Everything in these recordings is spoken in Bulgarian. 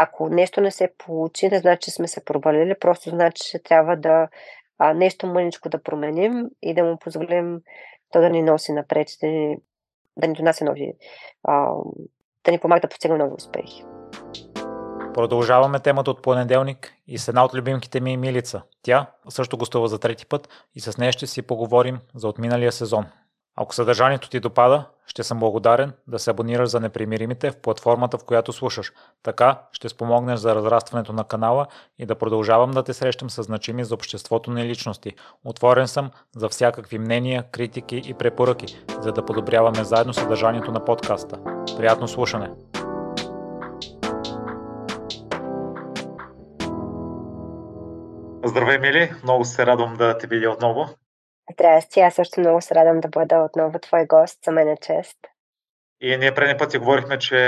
Ако нещо не се получи, не значи, че сме се провалили, просто значи, че трябва да нещо мъничко да променим и да му позволим то да ни носи напред, да ни донася нови, да ни помага да постигнем нови успехи. Продължаваме темата от понеделник и с една от любимките ми Милица. Тя също гостува за трети път и с нея ще си поговорим за отминалия сезон. Ако съдържанието ти допада, ще съм благодарен да се абонираш за Непримиримите в платформата, в която слушаш. Така ще спомогнеш за разрастването на канала и да продължавам да те срещам с значими за обществото на личности. Отворен съм за всякакви мнения, критики и препоръки, за да подобряваме заедно съдържанието на подкаста. Приятно слушане! Здравей, Мили! Много се радвам да те видя отново. Здрасти, аз също много се радвам да бъда отново твой гост, за мен е чест. И ние преди път си говорихме, че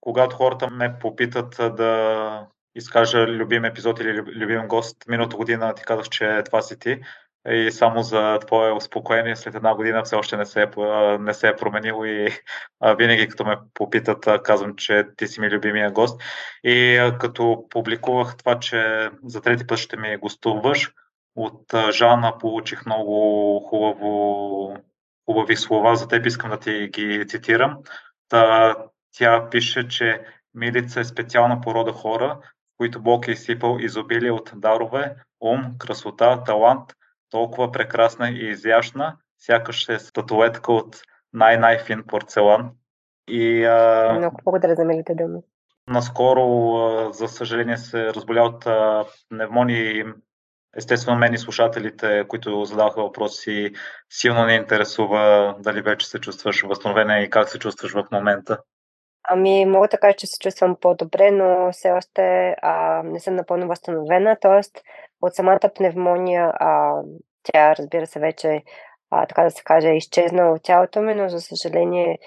когато хората ме попитат да изкажа любим епизод или любим гост, миналата година ти казах, че това си ти и само за твое успокоение след една година все още не се е променило и винаги като ме попитат казвам, че ти си ми любимия гост. И като публикувах това, че за трети път ще ми гостуваш, от Жана получих много хубави слова. За теб искам да ти ги цитирам. Тя пише, че Милица е специална порода хора, в които Бог е изсипал изобилие от дарове, ум, красота, талант, толкова прекрасна и изящна, сякаш е статуетка от най-най-фин порцелан. Много благодаря за милите думи. Наскоро, за съжаление, се разболя от пневмония. Естествено, мен и слушателите, които задаваха въпроси, силно не интересува дали вече се чувстваш възстановена и как се чувстваш в момента. Мога да кажа, че се чувствам по-добре, но все още не съм напълно възстановена. Тоест, от самата пневмония, тя, разбира се, вече, така да се каже, е изчезнала от тялото ми, но за съжаление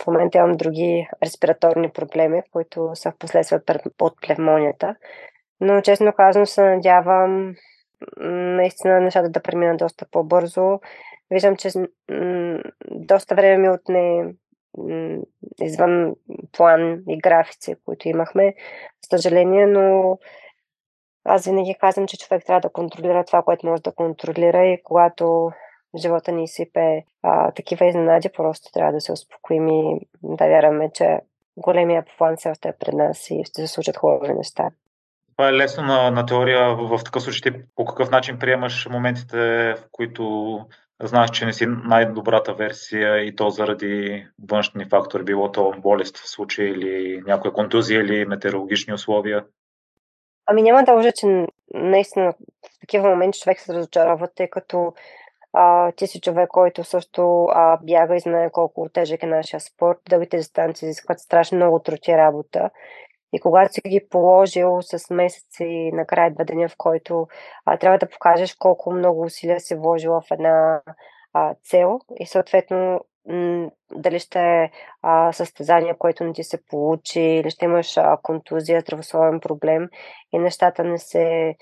в момента имам други респираторни проблеми, които са в последствие от пневмонията. Но честно казано се надявам наистина нещата да премина доста по-бързо. Виждам, че доста време ми отне извън план и графици, които имахме, съжаление, но аз винаги казвам, че човек трябва да контролира това, което може да контролира и когато живота ни сипе такива изненади, просто трябва да се успокоим и да вярваме, че големия план все още е пред нас и ще се случат хубави неща. Това е лесно на теория. В такъв случай ти по какъв начин приемаш моментите, в които знаеш, че не си най-добрата версия и то заради външни фактори, било то болест в случай или някоя контузия или метеорологични условия? Няма да лъжа, че наистина в такива моменти човек се разочарова, тъй като ти си човек, който също бяга и знае колко тежък е нашия спорт. Дългите дистанции изискват страшно много труд и работа. И когато си ги положил с месеци, накрая два деня, в който трябва да покажеш колко много усилия си вложила в една цел и съответно дали ще е състезание, което не ти се получи, или ще имаш контузия, здравословен проблем и нещата не се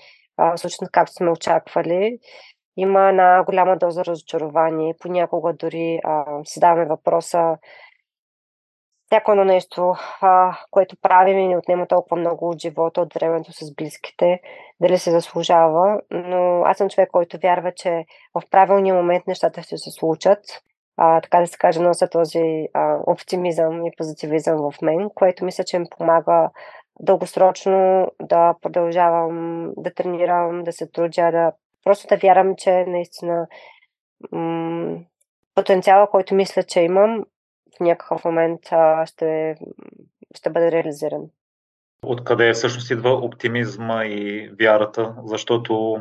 случат както сме очаквали. Има една голяма доза разочарование. Понякога дори си даваме въпроса, всяко едно нещо, което правим и не отнема толкова много от живота, от времето с близките, дали се заслужава, но аз съм човек, който вярва, че в правилния момент нещата ще се случат. Така да се каже, нося този оптимизъм и позитивизъм в мен, което мисля, че ми помага дългосрочно да продължавам, да тренирам, да се трудя, просто да вярвам, че наистина потенциала, който мисля, че имам, в някакъв момент ще бъде реализиран. Откъде всъщност идва оптимизма и вярата? Защото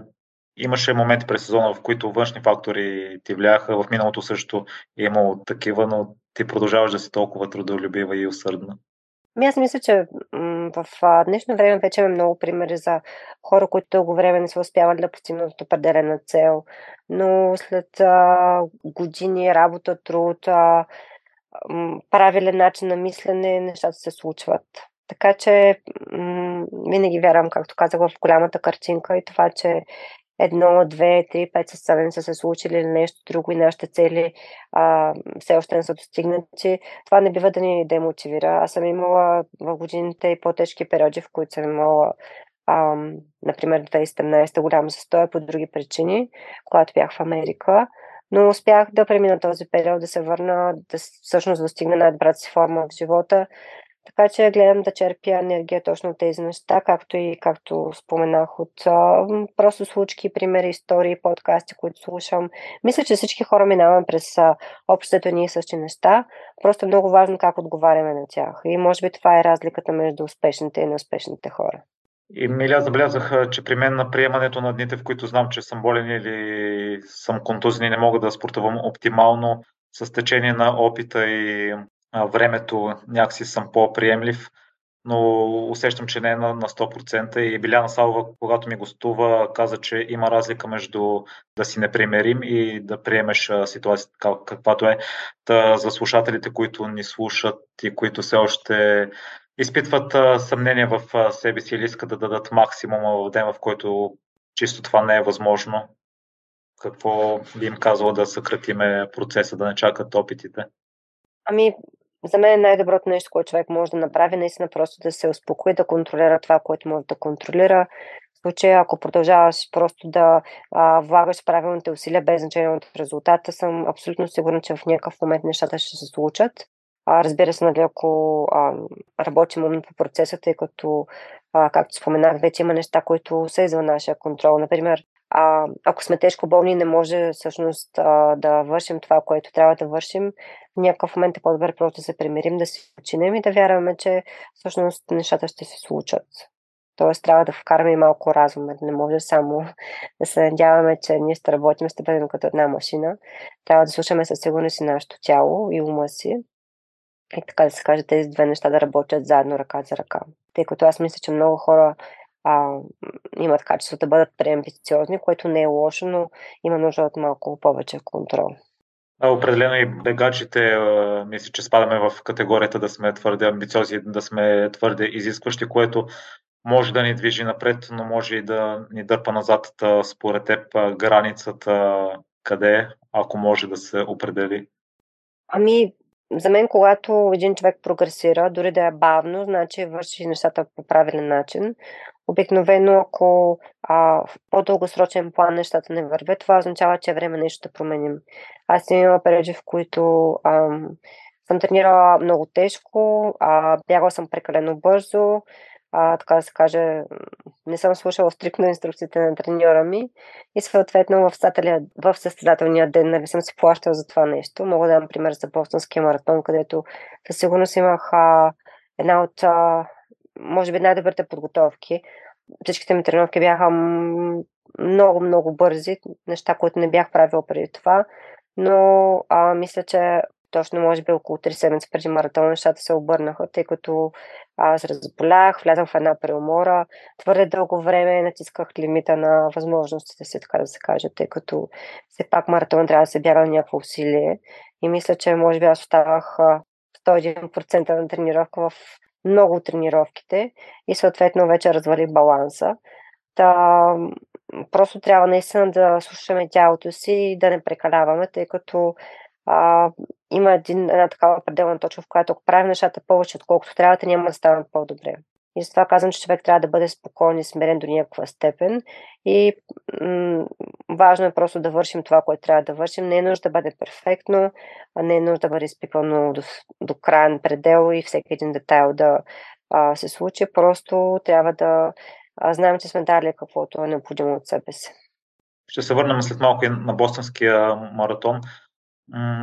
имаше моменти през сезона, в които външни фактори ти влияха. В миналото също е имало такива, но ти продължаваш да си толкова трудолюбива и усърдна. Аз мисля, че в днешно време вече имаме много примери за хора, които дълго време не са успявали да постигнат определена цел. Но след години работа, труд, правилен начин на мислене, нещата се случват. Така че винаги вярвам, както казах, в голямата картинка и това, че едно, две, три, пет състезания са се случили или нещо друго и нашите цели все още не са достигнати, това не бива да ни демотивира. Аз съм имала в годините и по-тежки периоди, в които съм имала например 2017 голямо състоя по други причини, когато бях в Америка, но успях да премина този период, да се върна, да всъщност достигна най-добрата си форма в живота. Така че гледам да черпя енергия точно от тези неща, както споменах от просто случки, примери, истории, подкасти, които слушам. Мисля, че всички хора минаваме през общото ние същи неща. Просто е много важно как отговаряме на тях. И може би това е разликата между успешните и неуспешните хора. И Миля, забелязах, че при мен на приемането на дните, в които знам, че съм болен или съм контузен и не мога да спортувам оптимално, с течение на опита и времето някакси съм по-приемлив, но усещам, че не е на 100%. И Биляна Салова, когато ми гостува, каза, че има разлика между да си непримерим и да приемеш ситуацията каквато е. Та, за слушателите, които ни слушат и които все още изпитват съмнение в себе си или искат да дадат максимума в ден, в който чисто това не е възможно, какво би им казало да съкратиме процеса, да не чакат опитите? Ами, за мен е най-доброто нещо, което човек може да направи, наистина просто да се успокои, да контролира това, което може да контролира. В случая, ако продължаваш просто да влагаш правилните усилия, без значение от резултата, съм абсолютно сигурна, че в някакъв момент нещата ще се случат. Разбира се, ако работим умно по процеса, тъй като, както споменах, вече има неща, които са извън нашия контрол. Например, ако сме тежко болни, не може всъщност да вършим това, което трябва да вършим, в някакъв момент е по-добре просто да се примирим, да се починем и да вярваме, че всъщност нещата ще се случат. Тоест трябва да вкараме и малко разум. Не може само да се надяваме, че ние ще работим, ще бъдем като една машина. Трябва да слушаме със сигурност и нашето тяло и ума си. И така да се каже, тези две неща да работят заедно, ръка за ръка. Тъй като аз мисля, че много хора имат качество да бъдат преамбициозни, което не е лошо, но има нужда от малко повече контрол. Определено и бегачите, мисля, че спадаме в категорията да сме твърде амбициозни, да сме твърде изискващи, което може да ни движи напред, но може и да ни дърпа назад. Според теб границата къде е, ако може да се определи? Ами, за мен, когато един човек прогресира, дори да е бавно, значи върши нещата по правилен начин. Обикновено, ако в по-дългосрочен план нещата не вървят, това означава, че е време нещо да променим. Аз съм имала периоди, в които съм тренирала много тежко, бягала съм прекалено бързо, така да се каже, не съм слушала стриктно инструкциите на треньора ми и съответно в състезателния ден нали съм си плащала за това нещо. Мога да дам пример за Бостонския маратон, където със сигурност имах една от може би най-добрите подготовки. Всичките ми тренировки бяха много бързи, неща, които не бях правила преди това, но мисля, че точно може би около 3 седмици преди маратон нещата се обърнаха, тъй като аз разболях, влязам в една преумора, твърде дълго време натисках лимита на възможностите си, така да се каже, тъй като все пак маратон трябва да се бяга на някакво усилие и мисля, че може би аз оставах 101% на тренировка в много от тренировките и съответно вече развалих баланса. Просто трябва наистина да слушаме тялото си и да не прекаляваме, тъй като има една такава пределна точка, в която ако правим нещата повече, отколкото трябва, те няма да станат по-добре. И затова казвам, че човек трябва да бъде спокоен и смирен до някаква степен и важно е просто да вършим това, което трябва да вършим. Не е нужда да бъде перфектно, не е нужда да бъде изпипано до краен предел и всеки един детайл да се случи. Просто трябва да знаем, че сме дали каквото е необходимо от себе си. Ще се върнем след малко и на Бостонския маратон.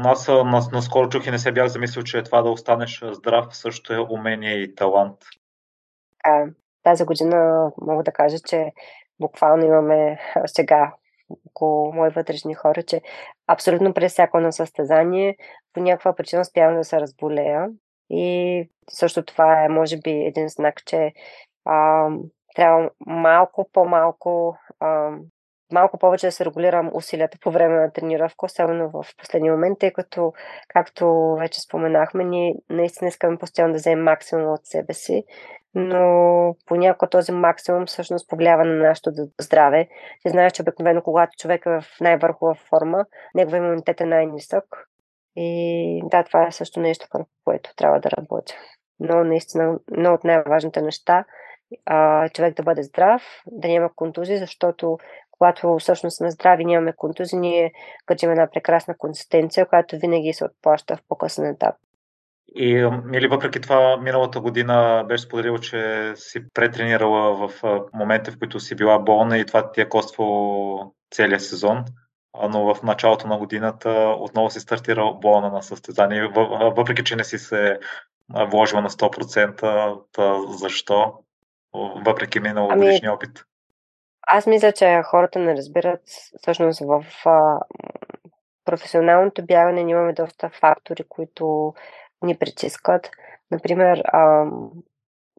Аз наскоро чух и не се бях замислил, че това да останеш здрав също е умение и талант. Тази година мога да кажа, че буквално имаме сега около мои вътрешни хора, че абсолютно през всяко на състезание по някаква причина успявам да се разболея и също това е може би един знак, че трябва малко повече да се регулирам усилията по време на тренировка, особено в последния момент, тъй като, както вече споменахме, ние наистина искаме постоянно да вземем максимум от себе си, но понякога този максимум всъщност повлиява на нашето здраве. Ти знаеш, че обикновено, когато човек е в най-върхова форма, неговият имунитет е най-нисък. И да, това е също нещо, върху което трябва да работя. Но наистина, едно от най-важните неща е човек да бъде здрав, да няма контузии, защото когато всъщност сме здрави, нямаме контузии, ние качим една прекрасна консистенция, която винаги се отплаща в по-късен етап. Или въпреки това, миналата година беше споделила, че си претренирала в момента, в които си била болна и това ти е коствало целия сезон, но в началото на годината отново си стартирала болна на състезание, въпреки че не си се вложила на 100%. Защо? Въпреки миналогодишния опит. Аз мисля, че хората не разбират всъщност в професионалното бягане имаме доста фактори, които ни притискат. Например,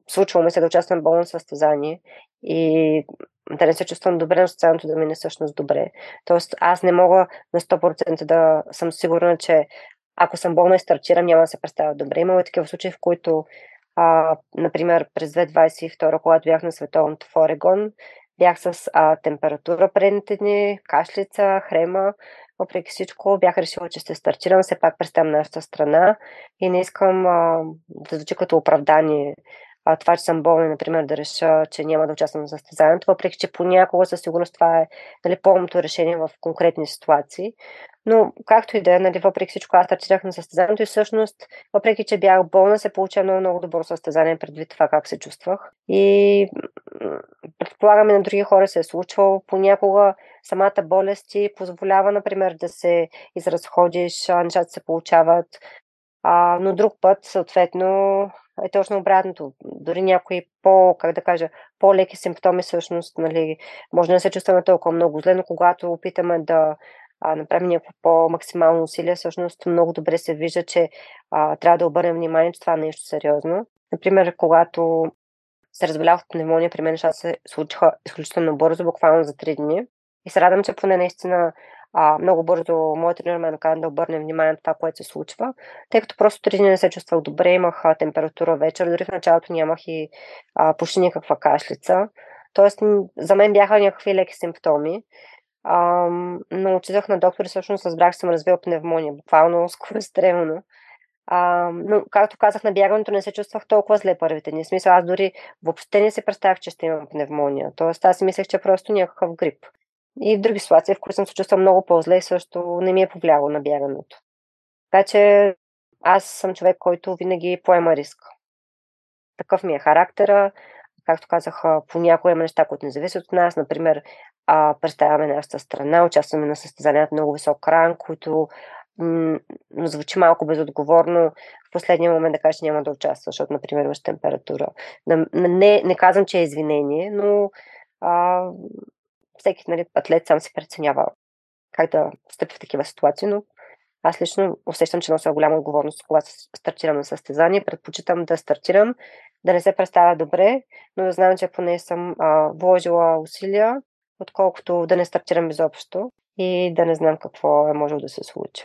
случваме се да участвам в болно състезание и да не се чувствам добре, но състоянието да мине всъщност добре. Тоест, аз не мога на 100% да съм сигурна, че ако съм болна и стартирам, няма да се представя добре. Имало такива случаи, в които, например, през 2022, когато бях на световното в Орегон, бях с температура предните дни, кашлица, хрема. Въпреки всичко, бях решила, че ще стартирам, все пак представям нашата страна и не искам да звучи като оправдание това, че съм болна, например, да реша, че няма да участвам в състезанието, въпреки че понякога със сигурност това е пълното решение в конкретни ситуации. Но както и да е, въпреки всичко, аз стартирах на състезанието и всъщност, въпреки че бях болна, се получи много добро състезание предвид това как се чувствах. И предполагаме на други хора се е случвало. Понякога самата болест ти позволява, например, да се изразходиш, нещата се получават, но друг път, съответно, е точно обратното. Дори някои по-леки симптоми всъщност, може да не се чувстваме толкова много зле, но когато опитаме да направим някакво по-максимално усилие, всъщност много добре се вижда, че трябва да обърнем внимание, че това е нещо сериозно. Например, когато се разболях от пневмония, при мен нещата се случиха изключително бързо, буквално за 3 дни. И се радвам, че поне наистина много бързо моят тренер ме накара да обърне внимание на това, което се случва, тъй като просто 3 дни не се чувствах добре, имах температура вечер, дори в началото нямах и почти никаква кашлица. Тоест, за мен бяха някакви леки симптоми. Но отидах на доктор и всъщност разбрах, че съм развила пневмония, буквално скорострелно. Но, както казах, на бягането не се чувствах толкова зле първите дни. В смисъл, аз дори въобще не се представях, че ще имам пневмония. Тоест, аз си мислех, че е просто някакъв грип. И в други ситуации, в които съм се чувствал много по-зле и също не ми е повлияло на бягането. Така че аз съм човек, който винаги поема риск. Такъв ми е характера. Както казах, понякога има неща, които не зависят от нас. Например, представяме нашата страна, участваме на състезаният много висок ранг, които звучи малко безотговорно в последния момент да кажеш, че няма да участваш, защото, например, имаш температура. Не казвам, че е извинение, но всеки атлет сам се преценява как да стъпи в такива ситуации, но аз лично усещам, че нося голяма отговорност, когато стартирам на състезание. Предпочитам да стартирам, да не се представя добре, но да знам, че поне съм вложила усилия, отколкото да не стартирам изобщо и да не знам какво е можело да се случи.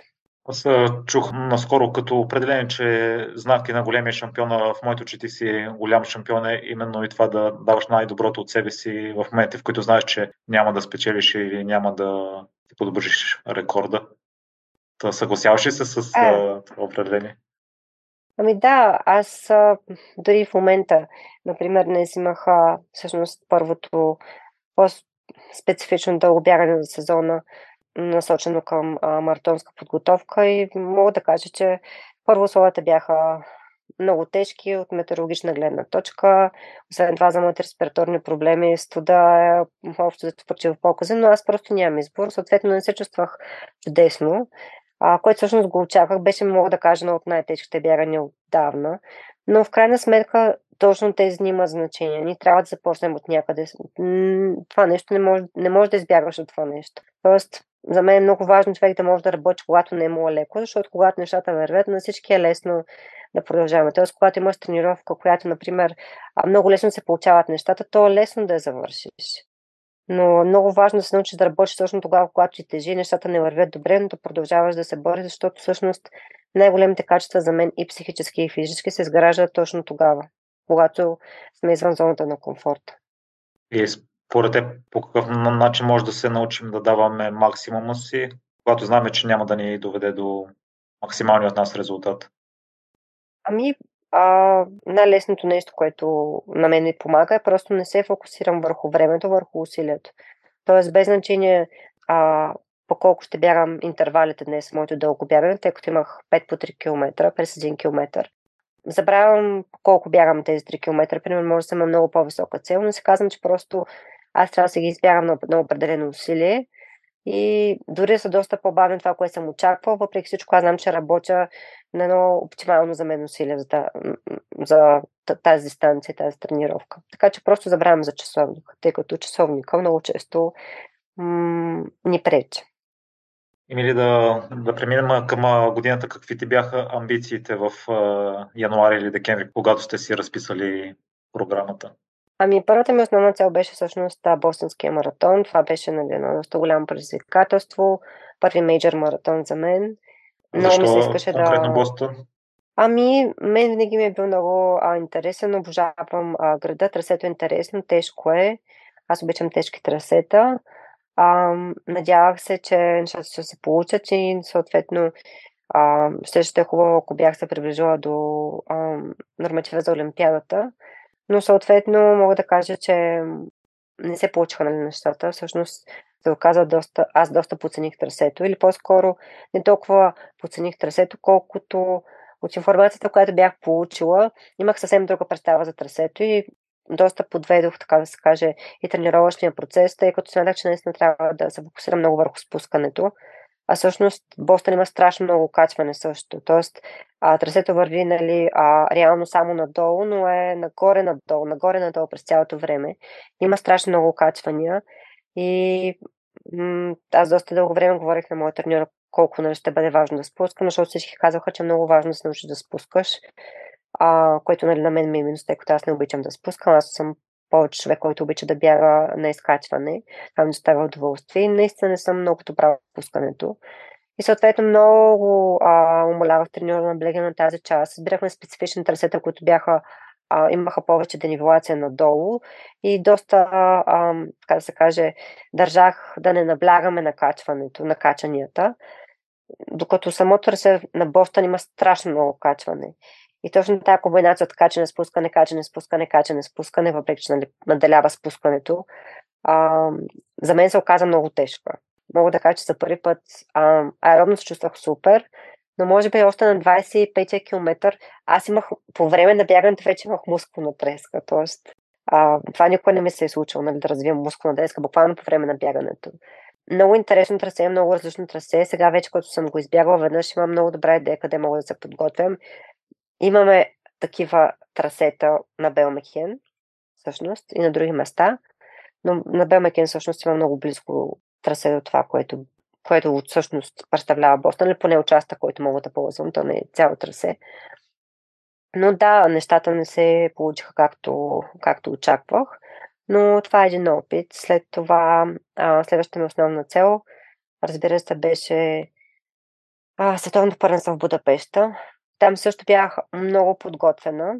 Аз чух наскоро като определение, че знак на големия шампион, в моето че ти си голям шампион е именно и това да даваш най-доброто от себе си в момента, в които знаеш, че няма да спечелиш или няма да ти подобриш рекорда. Съгласяваш ли се с това определение? Ами да, аз дори в момента, например, днес имах всъщност първото по-специфично дълго бягане за сезона, насочено към маратонска подготовка и мога да кажа, че първо условията бяха много тежки от метеорологична гледна точка. Освен това за моите респираторни проблеми, студа е общо зато противопокази, но аз просто нямам избор. Съответно не се чувствах чудесно, което всъщност го очаквах. Беше, мога да кажа, едно от най-тежките бягания отдавна. Но в крайна сметка точно тези дни имат значение. Ние трябва да започнем от някъде. Това нещо не може да избягваш от това нещо. Тоест, за мен е много важно човек да може да работи, когато не е му леко, защото когато нещата вървят, на всички е лесно да продължаваме. Тоест, когато имаш тренировка, която, например, много лесно се получават нещата, то е лесно да я завършиш. Но е много важно да се научиш да работиш точно тогава, когато ти тежи, нещата не вървят добре, но да продължаваш да се бориш, защото всъщност най-големите качества за мен и психически, и физически се изграждат точно тогава. когато сме извън зоната на комфорта. И според теб, по какъв начин може да се научим да даваме максимума си, когато знаем, че няма да ни доведе до максималния от нас резултат? Ами, най-лесното нещо, което на мен ми помага, е просто не се фокусирам върху времето, върху усилието. Тоест, без значение по колко ще бягам интервалите днес, моето дълго бягане, тъй като имах 5 по 3 км през 1 км. Забравям колко бягам тези 3 км, примерно може да съм на много по-висока цел, но се казвам, че просто аз трябва да се ги избягам на определено усилие и дори са доста по-бавни това, което съм очаквал, въпреки всичко аз знам, че работя на едно оптимално за мен усилие за тази дистанция, тази тренировка. Така че просто забравям за часовника, тъй като часовника много често ни пречи. Или да преминем към годината, какви ти бяха амбициите в януари или декември, когато сте си разписали програмата? Ами първата ми основна цел беше всъщност Бостонския маратон. Това беше едно доста голямо предизвикателство. Първи мейджор маратон за мен. Защо много ми се искаше конкретно Бостон? Ами, мен винаги ми е бил много интересен. Обожавам града. Трасето е интересно, тежко е. Аз обичам тежки трасета. Надявах се, че нещата ще се получат и съответно ще е хубаво, ако бях се приближила до норматива за Олимпиадата, но съответно мога да кажа, че не се получиха нещата. Всъщност се оказа аз доста подцених трасето или по-скоро не толкова подцених трасето, колкото от информацията, която бях получила, имах съвсем друга представа за трасето и доста подведох, така да се каже, и тренировъчния процес, тъй като смятах, че наистина трябва да се фокусирам много върху спускането. А всъщност Бостън има страшно много качване също. Тоест, трасето върви реално само надолу, но е нагоре-надолу, нагоре-надолу през цялото време. Има страшно много качвания и аз доста дълго време говорих на моя треньор колко ще бъде важно да спускам, защото всички казваха, че е много важно да се научиш да спускаш. Което на мен ми е минус, тъй като аз не обичам да спускам. Аз съм повече човек, който обича да бяга на изкачване. Това ми доставя удоволствие. Наистина не съм много добра в спускането. И съответно много умолявах треньора да наблегна на тази част. Избирахме специфични трасета, които имаха повече денивелация надолу и доста, така да се каже, държах да не наблягаме на качването, на качанията. Докато самото трасе на Бостън има страшно много качване. И точно тази комбинация от качане-спускане, качане-спускане, качане-спускане, въпреки че наделява спускането, за мен се оказа много тежка. Мога да кажа, че за първи път аеробно се чувствах супер, но може би още на 25-я километър аз имах, по време на бягането вече имах мускулна треска. Тоест, това никога не ми се е случило, да развивам мускулна треска, буквално по време на бягането. Много интересно трасе, много различно трасе. Сега вече, като съм го избягала веднъж, имам много добра идея къде мога да се подготвям. Имаме такива трасета на Белмекен, всъщност, и на други места, но на Белмекен всъщност има много близко трасе до това, което всъщност представлява Бостън, или поне участък, който мога да ползвам, то не е цяло трасе. Но да, нещата не се получиха както очаквах, но това е един опит. След това, следващата ми основна цел, разбира се, беше световното първенство в Будапеща. Там също бях много подготвена.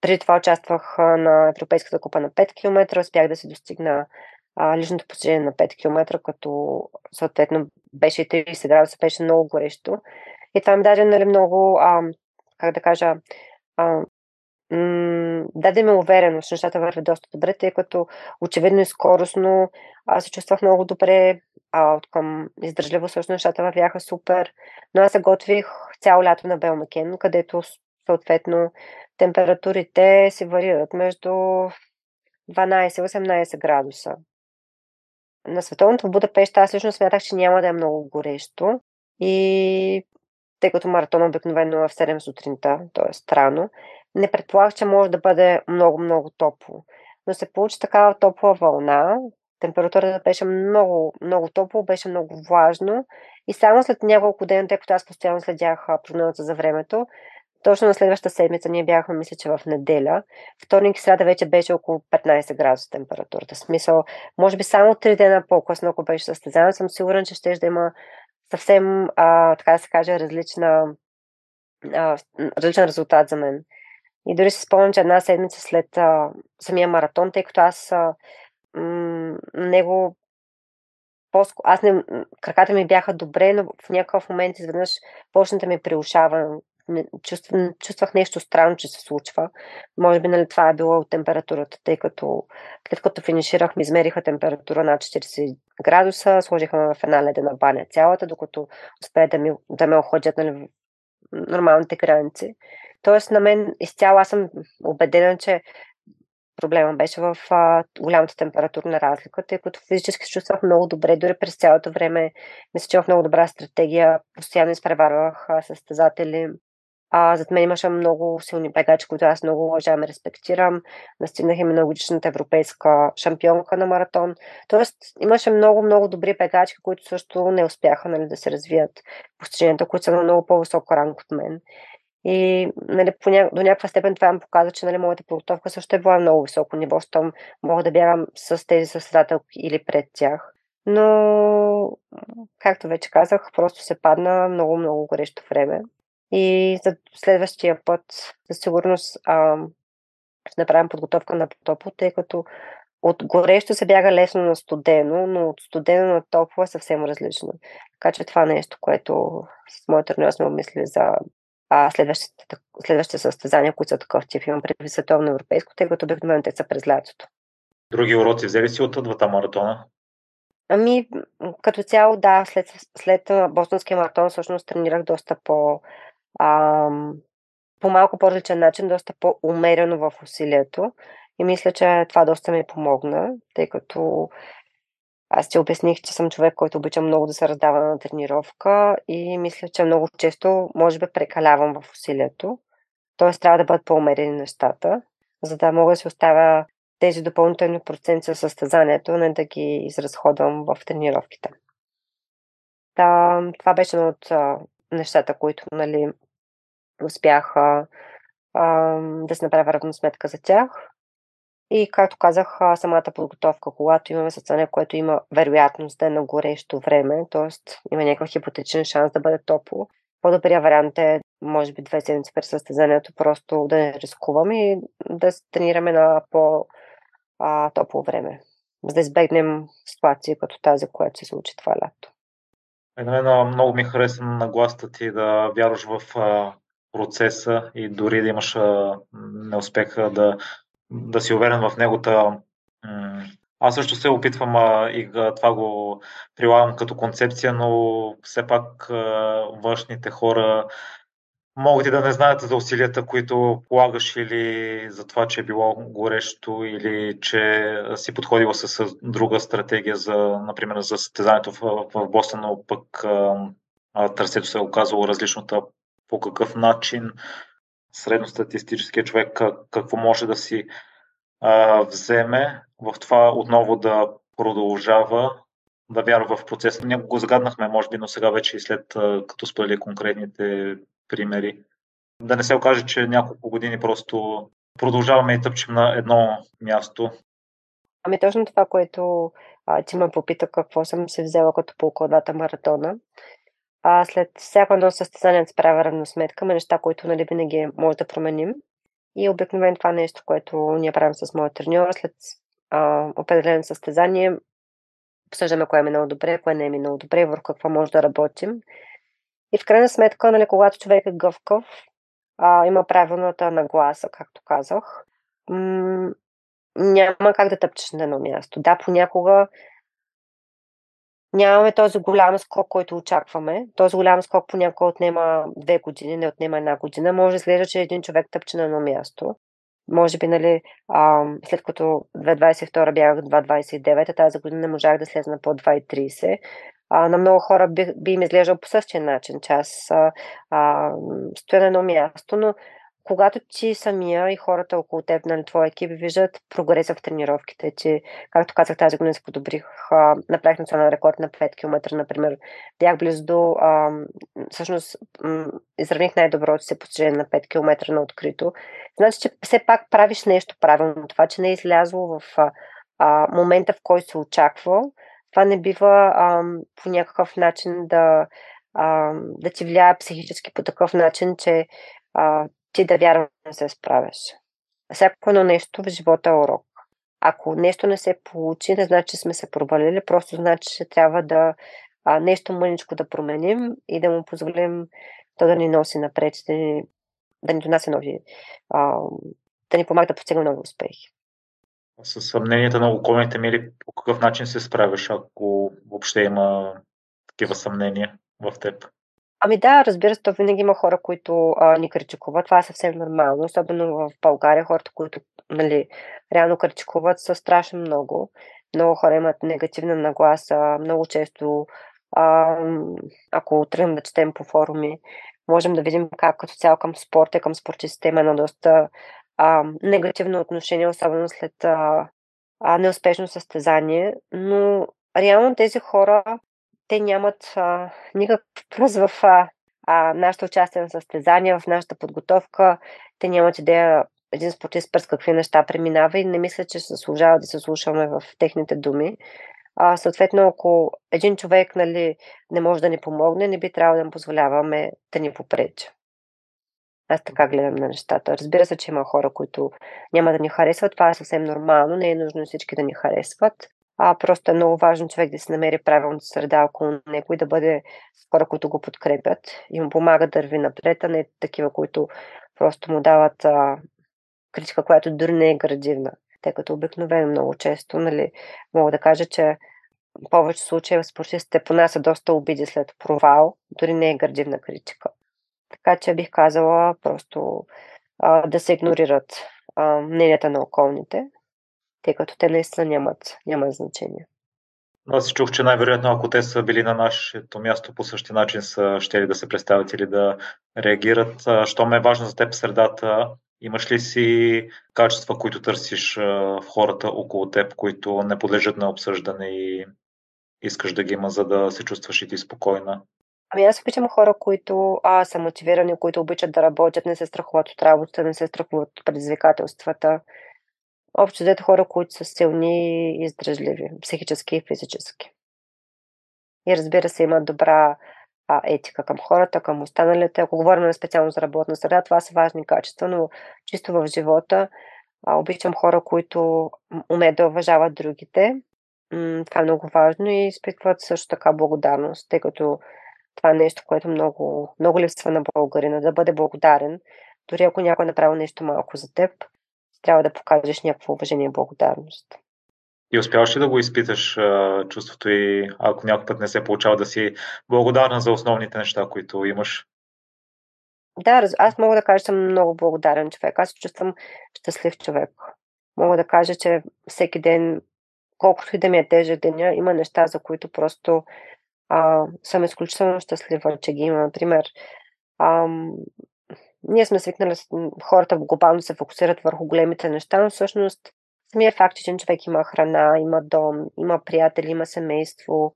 Преди това участвах на Европейската купа на 5 км. Успях да се достигна личното постижение на 5 км, като съответно беше 30 градуса, беше много горещо. И това ми даде много, как да кажа, даде ми увереност, нещата вървят доста добре, тъй като очевидно и скоростно се чувствах много добре, от към издържливо също нещата вървяха супер, но аз се готвих цяло лято на Белмекен, където съответно температурите се варират между 12-18 градуса. На световното в Будапеща аз лично смятах, че няма да е много горещо и тъй като маратон обикновено е в 7 сутринта, т.е. рано, не предполагах, че може да бъде много-много топло. Но се получи такава топла вълна, температурата беше много-много топло, беше много влажно и само след няколко дена, тъй като аз постоянно следях прогнозата за времето, точно на следващата седмица ние бяхме, мисля, че в неделя, вторник и сряда вече беше около 15 градуса температурата. В смисъл, може би само 3 дена по-късно, ако беше състезание, съм сигурен, че ще има съвсем, така да се каже, различен резултат за мен. И дори се спомням, че една седмица след самия маратон, тъй като аз него аз не, краката ми бяха добре, но в някакъв момент изведнъж почна да ми приушава. Чувствах нещо странно, че се случва. Може би нали, това е било от температурата, тъй като след като финиширах, ми измериха температура на 40 градуса, сложиха ме в една ледена баня цялата, докато успеят да ме охладят нали, нормалните граници. Тоест на мен изцяло аз съм убедена, че проблема беше в голямата температурна разлика, тъй като физически се чувствах много добре, дори през цялото време мисля, че имах много добра стратегия, постоянно изпреварвах състезатели. Зад мен имаше много силни бегачи, които аз много уважавам и респектирам. Настигнах и миналогодишната европейска шампионка на маратон. Тоест имаше много добри бегачи, които също не успяха нали, да се развият постиженията, които са на много по-висок ранг от мен. И нали, до някаква степен това им показва, че нали, моята подготовка също е била много високо ниво, защото мога да бягам с тези състезателки или пред тях. Но, както вече казах, просто се падна много горещо време. И за следващия път със сигурност ще направим подготовка на топло, тъй като от горещо се бяга лесно на студено, но от студено на топло е съвсем различно. Така че това нещо, което с моят треньор сме обмислили за следващите състезания, които са такъв тип, имам предвид световно европейско, тъй като обикновено те са през лятото. Други уроци взели си от двата маратона? Ами, като цяло, да, след Бостонския маратон всъщност тренирах доста по малко по-различен начин, доста по-умерено в усилието и мисля, че това доста ми помогна, тъй като аз ти обясних, че съм човек, който обича много да се раздава на тренировка и мисля, че много често може би прекалявам в усилието, т.е. трябва да бъдат по-умерени нещата, за да мога да си оставя тези допълнителни проценти от състезанието, не да ги изразходвам в тренировките. Да, това беше едно от нещата, които нали, успях да се направя равносметка за тях. И, както казах, самата подготовка, когато имаме състезание, което има вероятност да е на горещо време, т.е. има някакъв хипотетичен шанс да бъде топло, по-добрият вариант е, може би, 2 седмици през състезанието, просто да не рискуваме и да се тренираме на по-топло време, за да избегнем ситуации като тази, която се случи това лято. Много ми хареса нагласата ти да вярваш в процеса и дори да имаш неуспеха да си уверен в него. Аз също се опитвам и това го прилагам като концепция, но все пак външните хора могат и да не знаят за усилията, които полагаш или за това, че е било горещо или че си подходила с друга стратегия, например за състезанието в Бостон, но пък трасето се е оказало различно. По какъв начин средностатистическия човек какво може да си вземе в това отново да продължава да вярва в процеса. Ние го загаднахме, може би, но сега вече и след като сподели конкретните примери. Да не се окаже, че няколко години просто продължаваме и тъпчем на едно място. Ами точно това, което ти ме попита, какво съм се взела като полука от двата маратона. След всяко едно състезание да се правя равносметка на неща, които нали, винаги може да променим. И обикновено това нещо, което ние правим с моят треньор, след определено състезание обсъждаме кое е минало добре, кое не е минало добре, върху какво може да работим. И в крайна сметка, нали, когато човек е гъвкав, има правилната нагласа, както казах, няма как да тъпчеш на едно място. Да, понякога нямаме този голям скок, който очакваме. Този голям скок понякога отнема 2 години, не отнема 1 година. Може да изглежда, че един човек тъпче на едно място. Може би, нали, след като 2022 бягах 2,29, а тази година не можах да слезна по 2,30. На много хора би им изглеждал по същия начин, че аз стоя на едно място, но когато ти самия и хората около теб, нали, твоя екип, виждат прогреса в тренировките, че, както казах, тази година се подобрих, направих национален рекорд на 5 км, например. Бях близо до, всъщност, изравних най-доброто си постижение на 5 км на открито. Значи, че все пак правиш нещо правилно. Това, че не е излязло в момента, в който се очаква, това не бива по някакъв начин да ти влияе психически по такъв начин, че ти да вярваш да се справиш. Всяко едно нещо в живота е урок. Ако нещо не се получи, не значи, че сме се провалили, просто значи, че трябва да нещо мъничко да променим и да му позволим то да ни носи напред, да ни донася нови, да ни помага да постигнем нови успехи. С съмненията на околните мили, по какъв начин се справиш, ако въобще има такива съмнения в теб? Ами да, разбира се, то винаги има хора, които ни критикуват. Това е съвсем нормално, особено в България. Хората, които реално критикуват, са страшно много. Много хора имат негативна нагласа. Много често, ако тръгнем да четем по форуми, можем да видим как като цяло към спорта и към спортистите има на доста негативно отношение, особено след неуспешно състезание. Но реално тези хора, те нямат никакъв пръст в нашето участие на състезания, в нашата подготовка. Те нямат идея един спортист през какви неща преминава и не мисля, че се заслужава да се слушаме в техните думи. Съответно, ако един човек не може да ни помогне, не би трябвало да му позволяваме да ни попречи. Аз така гледам на нещата. Разбира се, че има хора, които няма да ни харесват. Това е съвсем нормално. Не е нужно всички да ни харесват. Просто е много важно човек да си намери правилната среда около него и да бъде хора, които го подкрепят и му помагат да върви напред, а не такива, които просто му дават критика, която дори не е градивна. Тъй като обикновено много често, мога да кажа, че в повече случаи спортистите понасят доста обиди след провал, дори не е градивна критика. Така че бих казала просто да се игнорират мненията на околните, тъй като те наистина нямат значение. Аз си чух, че най-вероятно, ако те са били на нашето място, по същия начин са щели да се представят или да реагират. Щом е важно за теб средата, имаш ли си качества, които търсиш в хората около теб, които не подлежат на обсъждане и искаш да ги има, за да се чувстваш и ти спокойна? Ами аз обичам хора, които са мотивирани, които обичат да работят, не се страхуват от работата, не се страхуват от предизвикателствата. Общо взето хора, които са силни и издръжливи, психически и физически. И разбира се, имат добра етика към хората, към останалите. Ако говорим специално за работна среда, това са важни качества, но чисто в живота обичам хора, които умеят да уважават другите. Това е много важно и изпитват също така благодарност, тъй като това е нещо, което много, много липсва на българина, да бъде благодарен. Дори ако някой е направил нещо малко за теб, трябва да покажеш някакво уважение и благодарност. И успяваш ли да го изпиташ чувството и ако някой път не се получава, да си благодарна за основните неща, които имаш? Да, аз мога да кажа, че съм много благодарен човек. Аз се чувствам щастлив човек. Мога да кажа, че всеки ден, колкото и да ми е тежък деня, има неща, за които просто съм изключително щастлива, че ги има. Например, ние сме свикнали, хората глобално се фокусират върху големите неща, но всъщност самия факт, че човек има храна, има дом, има приятели, има семейство.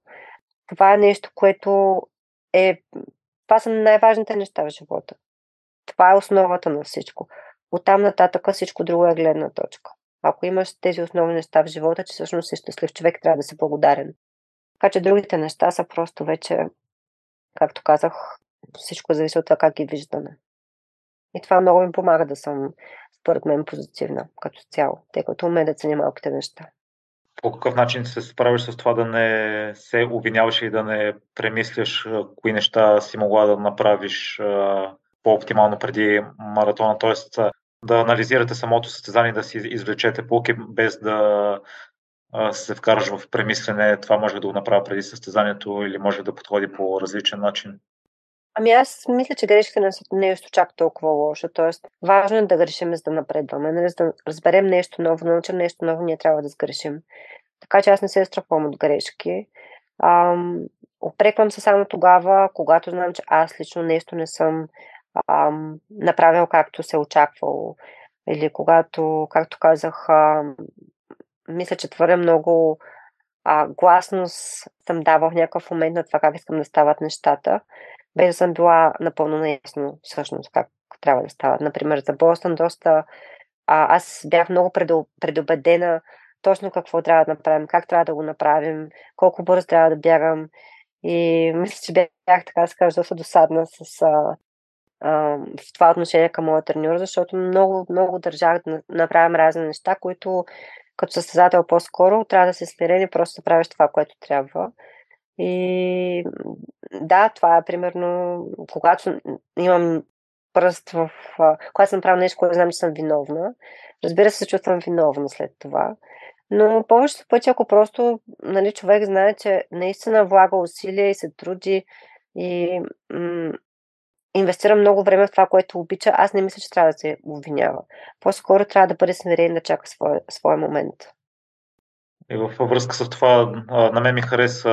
Това е нещо, което това са най-важните неща в живота. Това е основата на всичко. Оттам нататък всичко друго е гледна точка. Ако имаш тези основни неща в живота, че всъщност си щастлив човек, трябва да си благодарен. Така че другите неща са просто вече, както казах, всичко зависи от това как ги виждаме. И това много ми помага да съм, според мен, позитивна като цяло, тъй като умея да ценя малките неща. По какъв начин се справиш с това да не се обвиняваш и да не премисляш кои неща си могла да направиш по-оптимално преди маратона? Тоест да анализирате самото състезание, да си извлечете поуки, без да се вкараш в премислене, това може да го направя преди състезанието или може да подходи по различен начин? Ами аз мисля, че грешките не е чак толкова лошо. Тоест, важно е да грешим, за да напредваме. За да разберем нещо ново, научим нещо ново, ние трябва да сгрешим. Така че аз не се страхувам от грешки. Опреквам се само тогава, когато знам, че аз лично нещо не съм направил както се очаквало. Или когато, както казах, мисля, че твърде много гласност съм давал в някакъв момент на това как искам да стават нещата, без да съм била напълно наясно всъщност как трябва да стават. Например, за Бостън аз бях много предубедена точно какво трябва да направим, как трябва да го направим, колко бързо трябва да бягам и мисля, че бях така да се кажа доста досадна с в това отношение към моя треньор, защото много държах да направим разни неща, които като състезател по-скоро трябва да се смирени, просто да правиш това, което трябва. И да, това е примерно, когато имам пръст в... Когато съм правила нещо, което знам, че съм виновна, разбира се, чувствам виновна след това. Но повечето пъти, ако просто нали, човек знае, че наистина влага усилия и се труди и инвестира много време в това, което обича, аз не мисля, че трябва да се обвинява. По-скоро трябва да бъде смирен, да чака своя момент. И във връзка с това, на мен ми хареса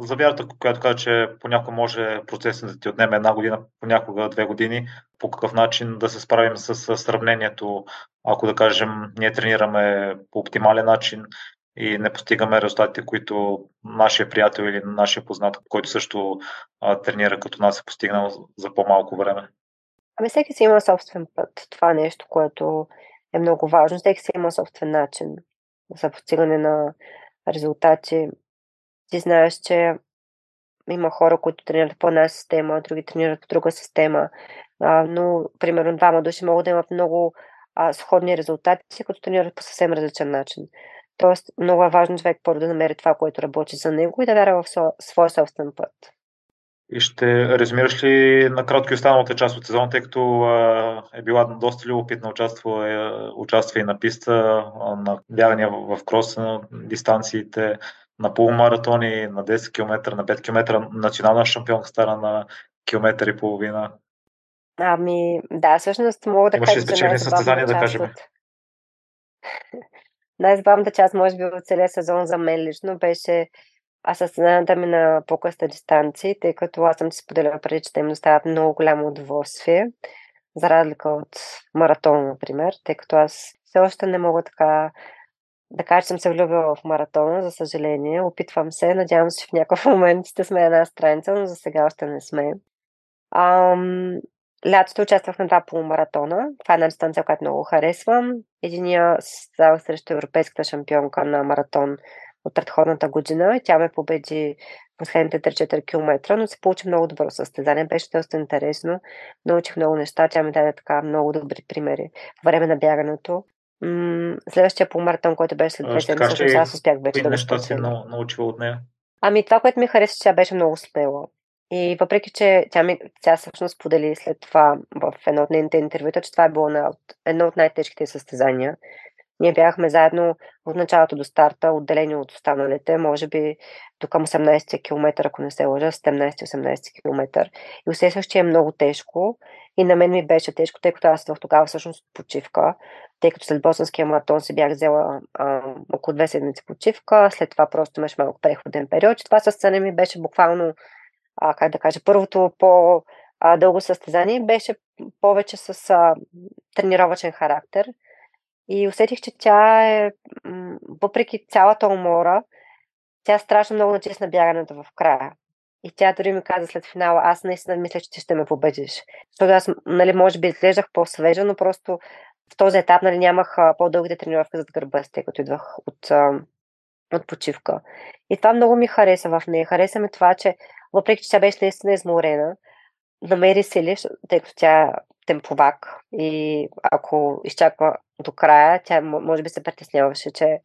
за вярата, която каза, че понякога може процесът да ти отнеме 1 година, понякога 2 години, по какъв начин да се справим с сравнението, ако да кажем, ние тренираме по оптимален начин и не постигаме резултатите, които нашия приятел или нашия познат, който също тренира като нас, е постигнал за по-малко време. Ами всеки си има собствен път. Това е нещо, което е много важно. Всеки си има собствен начин за постигане на резултати. Ти знаеш, че има хора, които тренират по една система, други тренират по друга система, но примерно 2 души могат да имат много сходни резултати, като тренират по съвсем различен начин. Тоест, много е важно човек първо да намери това, което работи за него и да вярва в своя собствен път. И ще резюмираш ли накратко и останалата част от сезона, тъй като е била доста любопитна, участва и на писта, на бягания в крос, на дистанциите, на полумаратони, на 10 км, на 5 км, национална шампионка стара на 1,5 км. Ами, да, всъщност мога да кажа, че най-забавната състезания, да кажем. Най-забавната част, може би, от целия сезон за мен лично беше състезанията ми на по-късна дистанция, тъй като аз съм си споделяла преди, че те ми доставят много голямо удоволствие, за разлика от маратон, например, тъй като аз все още не мога така да кажа, че съм се влюбила в маратона, за съжаление. Опитвам се, надявам се, че в някакъв момент ще сме една страница, но за сега още не сме. Лятото участвах на 2 полумаратона. Това е една дистанция, която много харесвам. Единия състезавах срещу европейската шампионка на маратон от предходната година и тя ме победи последните 3-4 км, но се получи много добро състезание. Беше доста интересно. Научих много неща. Тя ми даде така много добри примери по време на бягането. Следващия полумаратон, който беше след 2 седмици, аз успях вече да го спечеля. Неща си научила от нея? Ами това, което ми хареса, че тя беше много смела. И въпреки, че тя всъщност подели след това в едно от нейните интервюта, че това е било едно от най-тежките състезания. Ние бяхме заедно от началото до старта, отделени от останалите, може би до към 18 км, ако не се лъжа, 17-18 км. И усещах, че е много тежко. И на мен ми беше тежко, тъй като аз в тогава всъщност почивка, тъй като след Босънския маратон си бях взела около 2 седмици почивка, след това просто имаш малко преходен период. И това състезание ми беше буквално, как да кажа, първото по-дълго състезание беше повече с тренировъчен характер. И усетих, че тя е, въпреки цялата умора, тя страшно много натисна бягането в края. И тя дори ми каза след финала, аз наистина мисля, че ти ще ме победиш. Защото аз, нали, може би изглеждах по-свежа, но просто в този етап, нали, нямах по-дългите тренировки зад гърба си, тъй като идвах от почивка. И това много ми хареса в нея. Хареса ми това, че въпреки, че тя беше наистина изморена, намери сили, тъй като тя темповак и ако изчаква до края, тя може би се притесняваше, че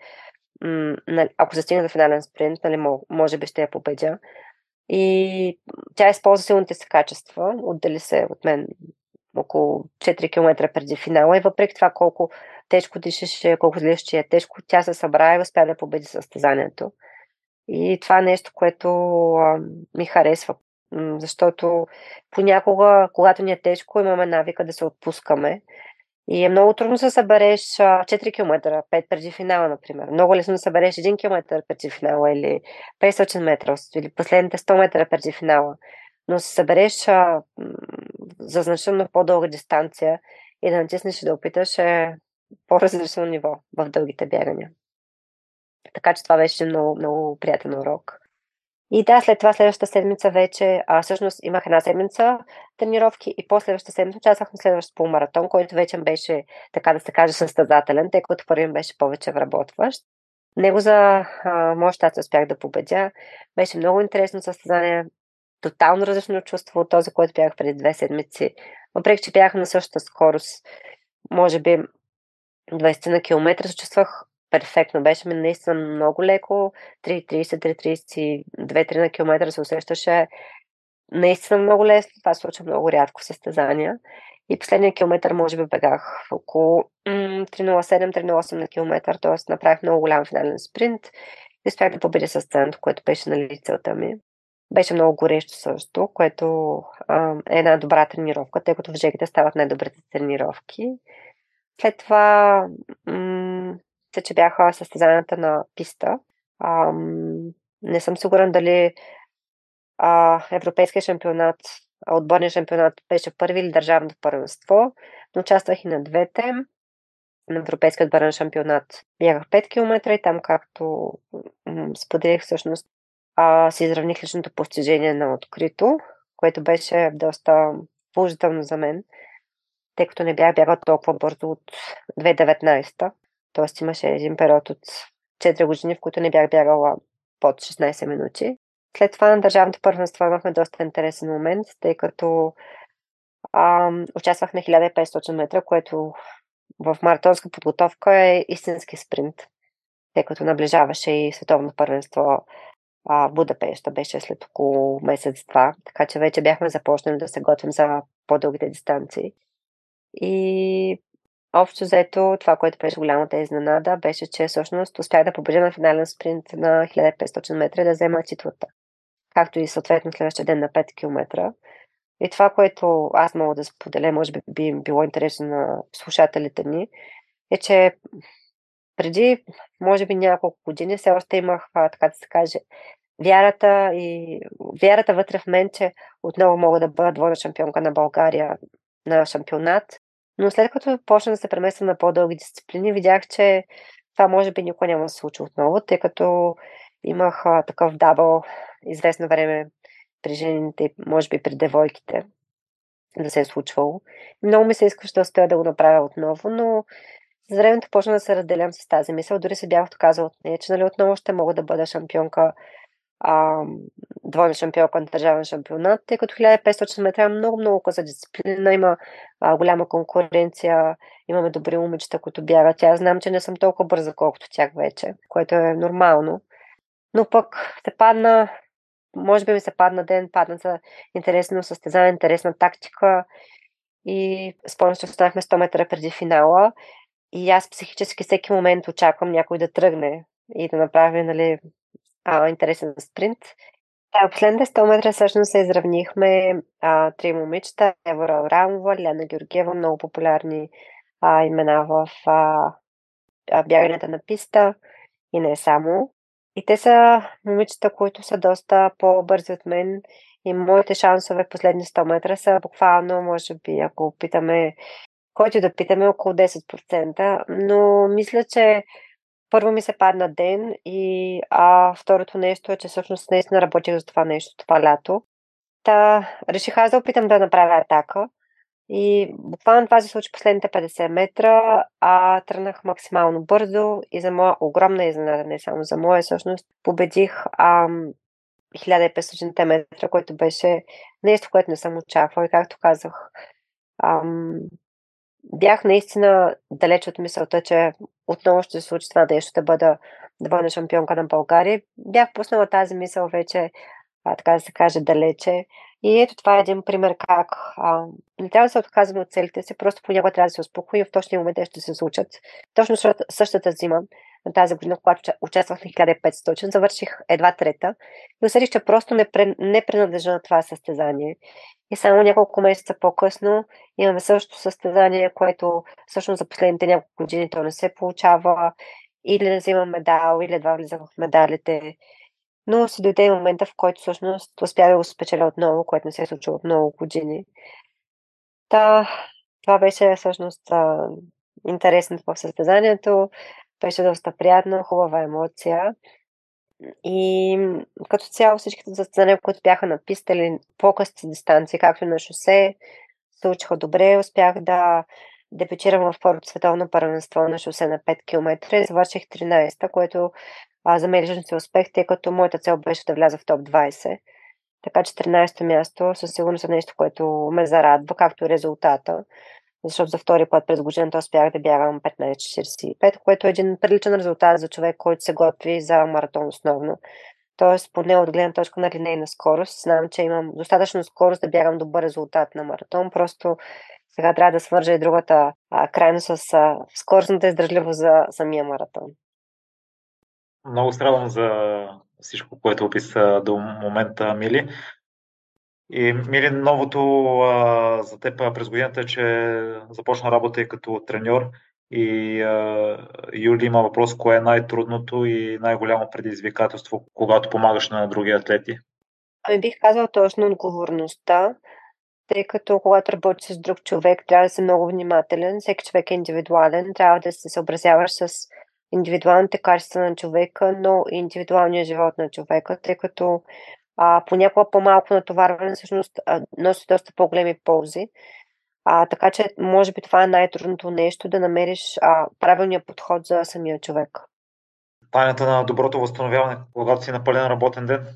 ако се стигне до финален спринт, нали, може би ще я победя. И тя използва силните си качества, отдели се от мен около 4 км преди финала и въпреки това колко тежко дишеше, колко дишеше е тежко, тя се събра и успя да победи състезанието. И това е нещо, което ми харесва, защото понякога, когато ни е тежко, имаме навика да се отпускаме. И е много трудно да събереш 4 км, 5 преди финала, например. Много лесно да събереш 1 км преди финала или 500 метра, или последните 100 метра преди финала. Но се събереш за значително по-дълга дистанция и да натиснеш и да опиташ е по-различно ниво в дългите бягания. Така че това беше много, много приятен урок. И да, след това следващата седмица вече, всъщност имах 1 седмица тренировки и последващата седмица участвах на следващ полумаратон, който вече беше, така да се каже, състезателен, тъй като първият беше повече вработващ. Него за моя щастие успях да победя. Беше много интересно състезание. тотално различно чувство от този, което бях преди 2 седмици. Въпреки че бях на същата скорост, може би 20 на километра, се чувствах перфектно. Беше ми наистина много леко. 3.30, 3.32 на километра се усещаше наистина много лесно. Това се случва много рядко в състезания. И последния километър може би бегах около 3.07-3.08 на километър, т.е. направих много голям финален спринт и успях да победя със сцената, което беше нали целта ми. Беше много горещо също, което е една добра тренировка, тъй като в жегите стават най-добрите тренировки. След това че бяха състезанията на писта. Не съм сигурен дали европейския шампионат, отборния шампионат беше първи или държавното първенство, но участвах и на двете. На европейския отборен шампионат бягах 5 км и там, както споделих всъщност, се изравних личното постижение на открито, което беше доста положително за мен, тъй като не бях бягал толкова бързо от 2019-та. Тоест имаше един период от 4 години, в които не бях бягала под 16 минути. След това на държавното първенство имахме доста интересен момент, тъй като участвах на 1500 метра, което в маратонска подготовка е истински спринт, тъй като наближаваше и световно първенство в Будапеща, беше след около месец-два, така че вече бяхме започнали да се готвим за по-дългите дистанции. И общо взето, това, което беше голямата изненада, беше, че всъщност успях да победя на финален спринт на 1500 метра и да взема титлата, както и съответно следващия ден на 5 км. И това, което аз мога да споделя, може би би било интересно на слушателите ни, е, че преди, може би няколко години, все още имах, така да се каже, вярата вътре в мен, че отново мога да бъда двойна шампионка на България на шампионат. Но след като почна да се премествам на по-дълги дисциплини, видях, че това може би никога няма да се случи отново, тъй като имах такъв дабъл известно време при жените, може би при девойките, да се е случвало. Много ми се искаше да успея да го направя отново, но за времето почна да се разделям с тази мисъл. Дори се бях доказала от нея, че нали, отново ще мога да бъда шампионка, двойна шампионка на държавен шампионат, тъй като 1500 метра е много-много къса дисциплина, има голяма конкуренция, имаме добри момичета, които бягат. Аз знам, че не съм толкова бърза, колкото тях вече, което е нормално. Но пък се падна, може би ми се падна ден, падна за интересно състезание, интересна тактика и спомням, че останахме 100 метра преди финала и аз психически всеки момент очаквам някой да тръгне и да направи, нали, интересен спринт. Да, последните 100 метра всъщност се изравнихме 3 момичета, Евора Аурамова, Лена Георгиева, много популярни имена в бягането на писта и не само. И те са момичета, които са доста по-бързи от мен и моите шансове в последните 100 метра са буквално, може би, ако питаме, който да питаме, около 10%, но мисля, че първо ми се падна ден и второто нещо е, че всъщност наистина работих за това нещо, това лято. Та реших аз да опитам да направя атака и буквално това се случи последните 50 метра, тръгнах максимално бързо и за моя огромна изненада, не само за моя, всъщност победих 1500 метра, което беше нещо, което не съм очаквала и както казах, бях наистина далеч от мисълта, че отново ще се случи това нещо, да бъда двойна шампионка на България. Бях пуснала тази мисъл вече, така да се каже, далече. И ето това е един пример как не трябва да се отказваме от целите си, просто понякога трябва да се успокоим, в точния момент ще се случат. Точно същата зима на тази година, когато участвах на 1500, завърших едва 3-та и усетих, че просто не принадлежа на това състезание. И само няколко месеца по-късно имаме също състезание, което всъщност за последните няколко години то не се получава, или да взимам медал, или едва влизам в медалите. Но се дойде момента, в който всъщност успях да го спечеля отново, което не се е случило от много години. Това беше всъщност интересното в състезанието. Беше доста приятна, хубава емоция. И като цяло всичките състезания, които бяха на писта или по-късите дистанции, както на шосе, се случиха добре. Успях да дебютирам във второто световно първенство на шосе на 5 км и завърших 13-та, което за мен лично си успех, тъй като моята цел беше да вляза в топ 20. Така 14-то място със сигурност е нещо, което ме зарадва, както и резултата. Защото за втори път през годината успях да бягам 15.45, което е един приличен резултат за човек, който се готви за маратон основно. Тоест, поне от гледна точка на линейна скорост, знам, че имам достатъчно скорост да бягам добър резултат на маратон. Просто сега трябва да свържа и другата крайно с скоростната издръжливост за самия маратон. Много страдам за всичко, което описа до момента, Мили. И, Мили, новото за теб през годината е, че започна работа и като треньор. И Юли има въпрос, кое е най-трудното и най-голямо предизвикателство, когато помагаш на други атлети? Ами бих казала точно отговорността, тъй като когато работиш с друг човек, трябва да си много внимателен. Всеки човек е индивидуален, трябва да се съобразяваш с индивидуалните качества на човека, но и индивидуалния живот на човека, тъй като понякога по-малко натоварване всъщност носи доста по-големи ползи. Така че, може би това е най-трудното нещо, да намериш правилния подход за самия човек. Тайната на доброто възстановяване, когато си на пълен работен ден?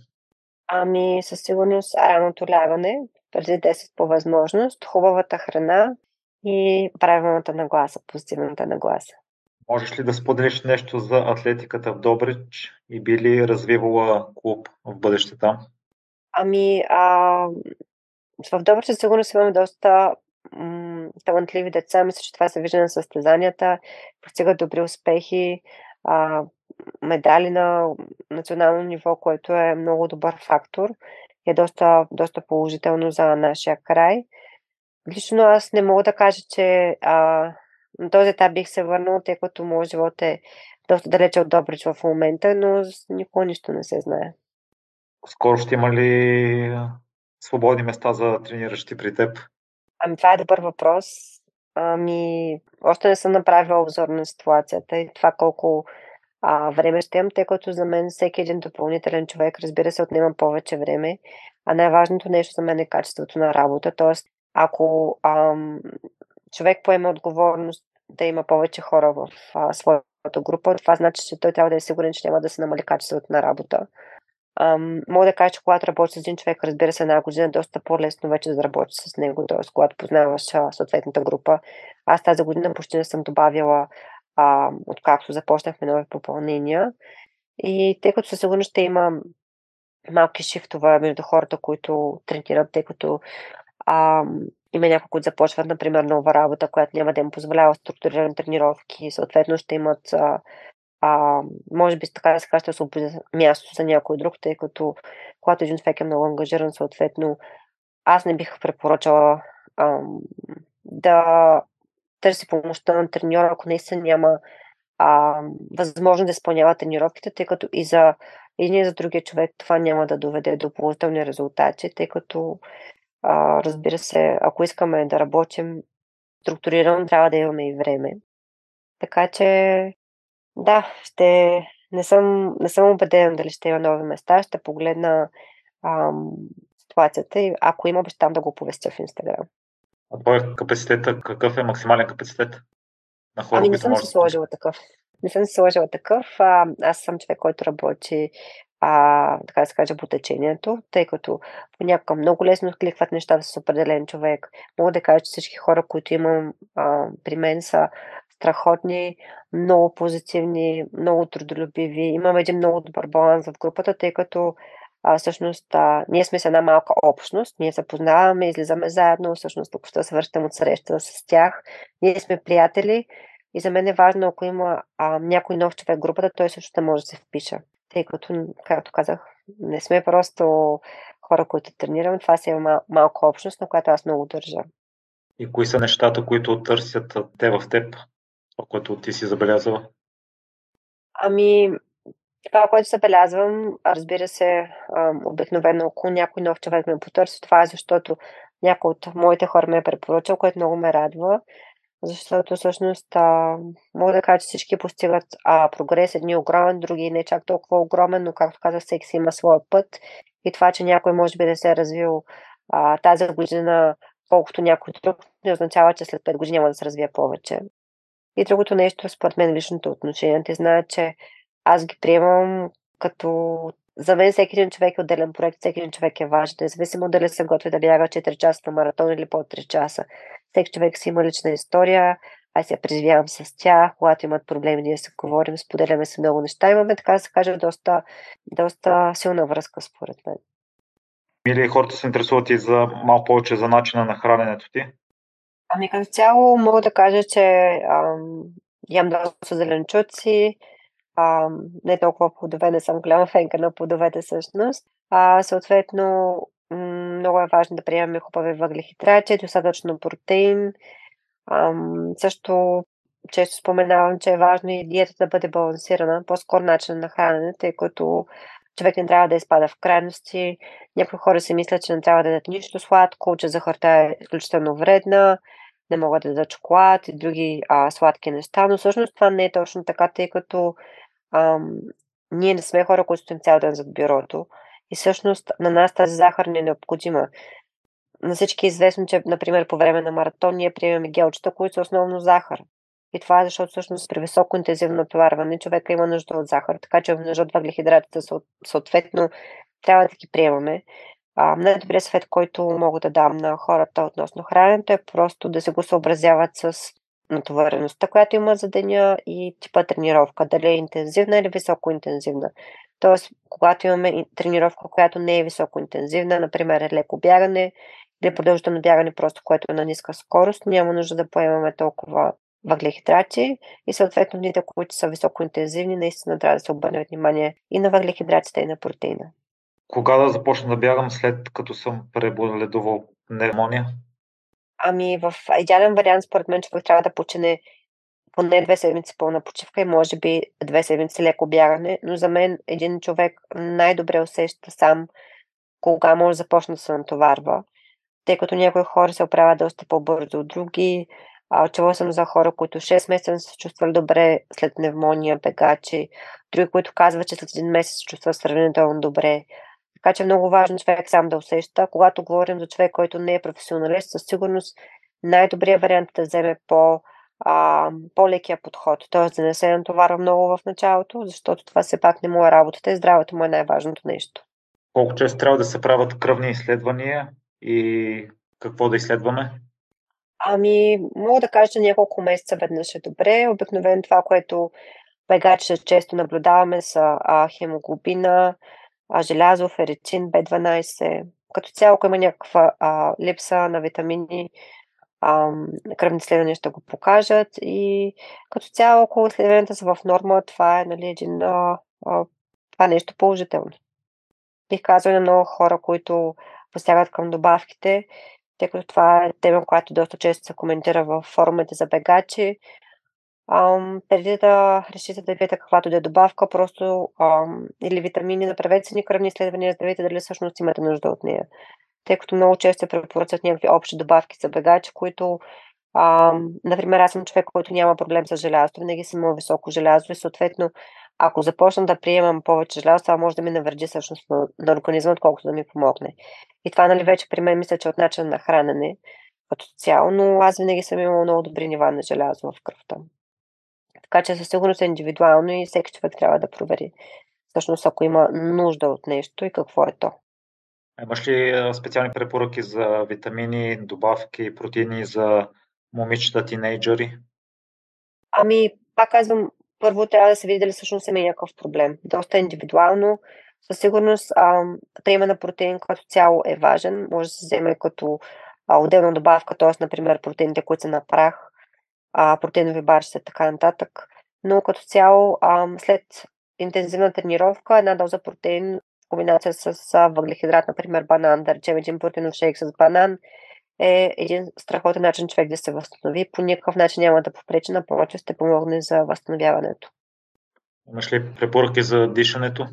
Ами, със сигурност ранното лягане, преди 10 по възможност, хубавата храна и правилната нагласа, позитивната нагласа. Можеш ли да споделиш нещо за атлетиката в Добрич и би ли развивала клуб в бъдеще там? Ами, в Добрич със сигурност имаме доста талантливи деца. Мисля, че това се вижда на състезанията, постигат добри успехи, медали на национално ниво, което е много добър фактор и е доста положително за нашия край. Лично аз не мога да кажа, че на този етап бих се върнала, тъй като моят живот е доста далече от Добрич в момента, но никога нищо не се знае. Скоро ще има ли свободни места за трениращи при теб? Ами това е добър въпрос. Още не съм направила обзор на ситуацията и това колко време ще имам, тъй като за мен всеки един допълнителен човек, разбира се, отнема повече време, а най-важното нещо за мен е качеството на работа. Тоест, ако човек поема отговорност да има повече хора в своята група, това значи, че той трябва да е сигурен, че няма да се намали качеството на работа. Мога да кажа, че когато работиш с един човек, разбира се, една година, доста по-лесно вече да работиш с него, т.е. когато познаваш съответната група. Аз тази година почти не съм добавила, откакто започнахме нови попълнения. И тъй като със сигурност ще има малки шифтове между хората, които тренират, тъй като има някои, които започват, например, нова работа, която няма да им позволява структурирани тренировки, съответно ще имат... може би така да се каже, ще освободи място за някой друг, тъй като когато един човек е много ангажиран, съответно аз не бих препоръчала да търси помощта на треньора, ако наистина няма възможност да изпълнява тренировките, тъй като и за един и за другия човек това няма да доведе до положителни резултати, тъй като разбира се, ако искаме да работим структурирано, трябва да имаме и време. Така че да, не съм убедена дали ще има нови места. Ще погледна ситуацията и ако има, обещам да го оповестя в Инстаграм. А твой капацитет, какъв е максимален капацитет на хора, които можеш? Не съм си сложила такъв. Аз съм човек, който работи така да се каже, по течението, тъй като понякога много лесно кликват нещата с определен човек. Мога да кажа, че всички хора, които имам при мен, са страхотни, много позитивни, много трудолюбиви. Имам един много добър баланс в групата, тъй като всъщност ние сме с една малка общност, ние се познаваме, излизаме заедно, всъщност току-що се връщам от среща с тях. Ние сме приятели и за мен е важно, ако има някой нов човек в групата, той също може да се впише. Тъй като, както казах, не сме просто хора, които тренираме, това си е малка общност, на която аз много държа. И кои са нещата, които търсят те в теб, това, което ти си забелязала? Ами, това, което забелязвам, разбира се, обикновено, ако някой нов човек ме потърси, това е защото някой от моите хора ме е препоръчал, което много ме радва, защото всъщност мога да кажа, че всички постигат прогрес, едни огромен, други не чак толкова огромен, но както казах, всеки си има своя път и това, че някой може би не се е развил тази година колкото някой друг, не означава, че след 5 години няма да се развие повече. И другото нещо, според мен, личното отношение. Те знаят, че аз ги приемам като За мен всеки един човек е отделен проект, всеки един човек е важен, независимо дали се готви да бяга 4 часа на маратон или под 3 часа. Всеки човек си има лична история, аз я преживявам с тях, когато имат проблеми, ние се говорим, споделяме си много неща, имаме, така да се каже, доста силна връзка според мен. Мили, хората се интересуват и за малко повече за начина на храненето ти? Ами като цяло мога да кажа, че ям доста зеленчуци, не толкова плодове, не съм голяма фенка на плодовете всъщност. Съответно, много е важно да приемаме хубави въглехидрати, достатъчно протеин. Също често споменавам, че е важно и диетата да бъде балансирана, по-скоро начин на хранене, тъй като човек не трябва да изпада в крайности. Някои хора си мислят, че не трябва да дадат нищо сладко, че захарта е изключително вредна, не могат да дадат шоколад и други сладки неща, но всъщност това не е точно така, тъй като ние не сме хора, които стоим цял ден зад бюрото и всъщност на нас тази захар не е необходима. На всички е известно, че, например, по време на маратон ние приемаме гелчета, които са основно захар. И това е защото всъщност при високо интензивно натоварване човека има нужда от захар, така че има нужда от въглехидратите, съответно трябва да ги приемаме. Най-добрият съвет, който мога да дам на хората относно храненето е просто да се го съобразяват с натовареността, която има за деня и типа тренировка, дали е интензивна или високоинтензивна. Тоест, когато имаме тренировка, която не е високоинтензивна, например е леко бягане или продължително бягане, просто което е на ниска скорост, няма нужда да поемаме толкова въглехидрати и съответно дните, които са високоинтензивни, наистина трябва да се обърне внимание и на въглехидратите, и на протеина. Кога да започна да бягам, след като съм преболедувал пневмония? Ами в идеален вариант, според мен, човек трябва да почине поне 2 седмици пълна почивка и може би 2 седмици леко бягане, но за мен един човек най-добре усеща сам кога може да започне да се натоварва, тъй като някои хора се оправят доста по-бързо от други. Чувала съм за хора, които 6 месеца не се чувствали добре след пневмония, бегачи, други, които казват, че след 1 месец се чувства сравнително добре. Така че е много важно човек сам да усеща. Когато говорим за човек, който не е професионалист, със сигурност най-добрият вариант е да вземе по-лекия подход. Т.е. да не се натоварва много в началото, защото това все пак не му е работата и здравето му е най-важното нещо. Колко често трябва да се правят кръвни изследвания и какво да изследваме? Ами, мога да кажа, че няколко месеца веднъж е добре. Обикновено това, което бегачи често наблюдаваме са хемоглобина, желязо, феритин, B12. Като цяло, ако има някаква липса на витамини, кръвни изследвания ще го покажат. И като цяло, ако изследванията са в норма, това е това нещо положително. Бих казала на много хора, които посягат към добавките, тъй като това е тема, която доста често се коментира в форумите за бегачи. Преди да решите да видите каквато да е добавка, просто или витамини, направете си ни кръвни изследвания, за да видите дали всъщност имате нужда от нея. Тъй като много често се препоръчват някакви общи добавки за бегачи, които, например, аз съм човек, който няма проблем с желязото, винаги съм имал високо желязо и съответно, ако започна да приемам повече желязо, това може да ми навреди всъщност на организма, отколкото да ми помогне. И това вече при мен мисля, че от начин на хранене като цяло, но аз винаги съм имала много добри нива на желязо в кръвта. Така че със сигурност е индивидуално и всеки човек трябва да провери всъщност ако има нужда от нещо и какво е то. Имаш ли специални препоръки за витамини, добавки, протеини за момичета, тинейджери? Ами, пак казвам, първо трябва да се види дали всъщност има някакъв проблем. Доста индивидуално. Със сигурност приема на протеин като цяло е важен. Може да се вземе като отделна добавка, т.е. например протеините, които са на прах, протеинови барчета, така нататък. Но като цяло след интензивна тренировка една доза протеин в комбинация с въглехидрат, например банан, да речем един протеинов шейк с банан, е един страхотен начин човек да се възстанови. По никакъв начин няма да попречи, напротив, ще помогне за възстановяването. Имаш ли препоръки за дишането?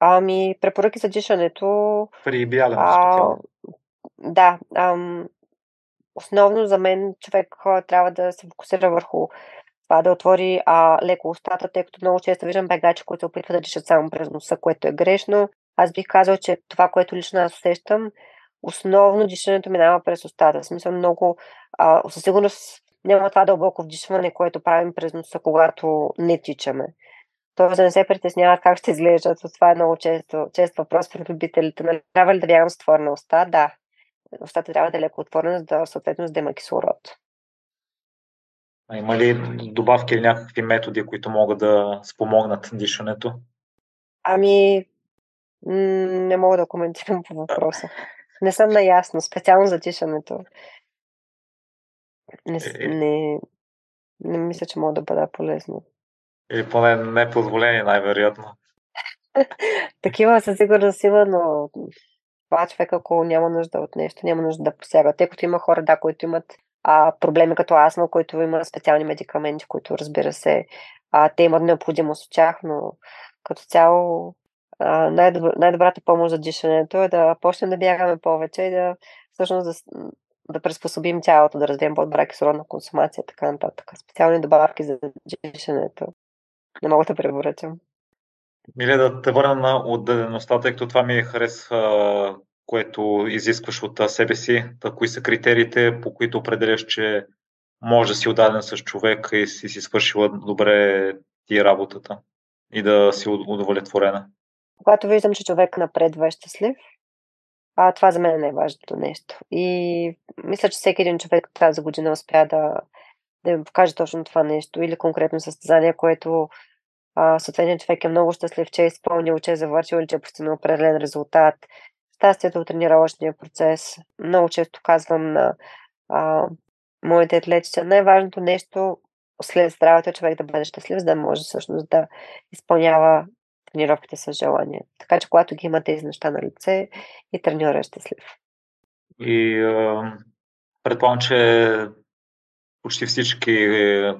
Ами, препоръки за дишането... При бягане специално. Да. Основно за мен човек трябва да се фокусира върху това, да отвори леко устата, тъй като много често виждам бегачи, които опитват да дишат само през носа, което е грешно. Аз бих казал, че това, което лично аз усещам, основно дишането минава през устата. В смисъл много, със сигурност няма това дълбоко вдишване, което правим през носа, когато не тичаме. Тоест, не се притесняват как ще изглеждат. Това е много чест въпрос пред любителите. Не трябва ли да вярвам с отворена уста? Да. Остата трябва да е леко отворена, за да съответно с демакисурод. Има ли добавки или някакви методи, които могат да спомогнат дишането? Ами, не мога да коментирам по въпроса. Не съм наясно, специално за дишането. Не мисля, че мога да бъда полезно. Или поне непозволени, най-вероятно. Такива със сигурност има, но това човек, ако няма нужда от нещо, няма нужда да посяга. Тъй като има хора, да, които имат проблеми като астма, които имат специални медикаменти, които, разбира се, те имат необходимост от тях, но като цяло най-добрата помощ за дишането е да почнем да бягаме повече и да всъщност да приспособим тялото, да развием по-добра кислородна консумация, така нататък. Специални добавки за дишането. Не мога да препоръчам. Миле, да те върна на отдадеността, тъй като това ми харесва, което изискваш от себе си. Кои са критериите, по които определяш, че може да си отдаден с човек и си свършила добре ти работата и да си удовлетворена? Когато виждам, че човек напредва е щастлив, това за мен е най-важното нещо. И мисля, че всеки един човек тази година успя да им покаже точно това нещо или конкретно състезание, което съответният човек е много щастлив, че е изпълнил, че е завършил или че е постигнал определен резултат. Щастието от тренировъчния процес. Много често казвам на моите атлети, че най-важното нещо след здравето е човек да бъде щастлив, за да може всъщност да изпълнява тренировките с желание. Така че, когато ги има тези неща на лице, и треньорът е щастлив. И предполагам, че почти всички,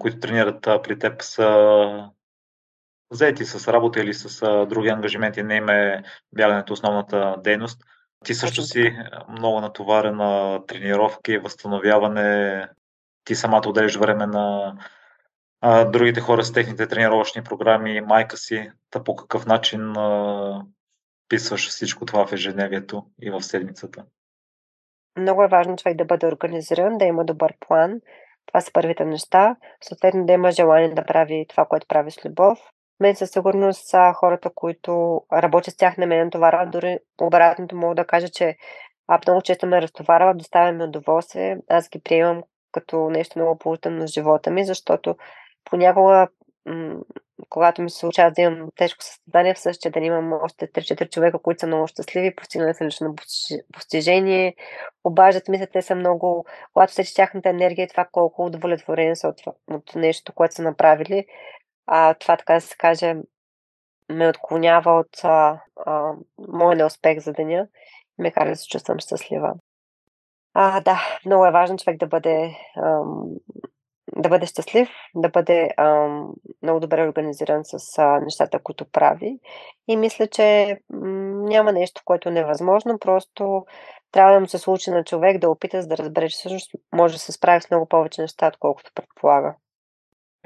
които тренират при теб, са заети с работа или с други ангажименти, не им е бягането основната дейност. Ти също си много натоварена, тренировки, възстановяване. Ти самата отделиш време на другите хора с техните тренировъчни програми, майка си. По какъв начин писваш всичко това в ежедневието и в седмицата? Много е важно човек да бъде организиран, да има добър план. Това са първите неща. Съответно да има желание да прави това, което прави с любов. Мен със сигурност са хората, които работят с тях, на мен натоварват. Дори обратното мога да кажа, че много често ме разтоварват, доставя ми удоволствие. Аз ги приемам като нещо много положително в живота ми, защото понякога, когато ми се случва да имам тежко състезание, в същия ден имам още 3-4 човека, които са много щастливи, постигнали са лично постижение, обаждат ми се, те са много, когато сече тяхната енергия и това колко удовлетворени са от нещо, което са направили, това, така да се каже, ме отклонява от моя неуспех за деня и ме кара да се чувствам щастлива. Да, много е важно човек да бъде щастлив, да бъде много добре организиран с нещата, които прави. И мисля, че няма нещо, което е невъзможно, просто трябва да му се случи на човек да опита, за да разбере, че всъщност може да се справи с много повече неща, отколкото предполага.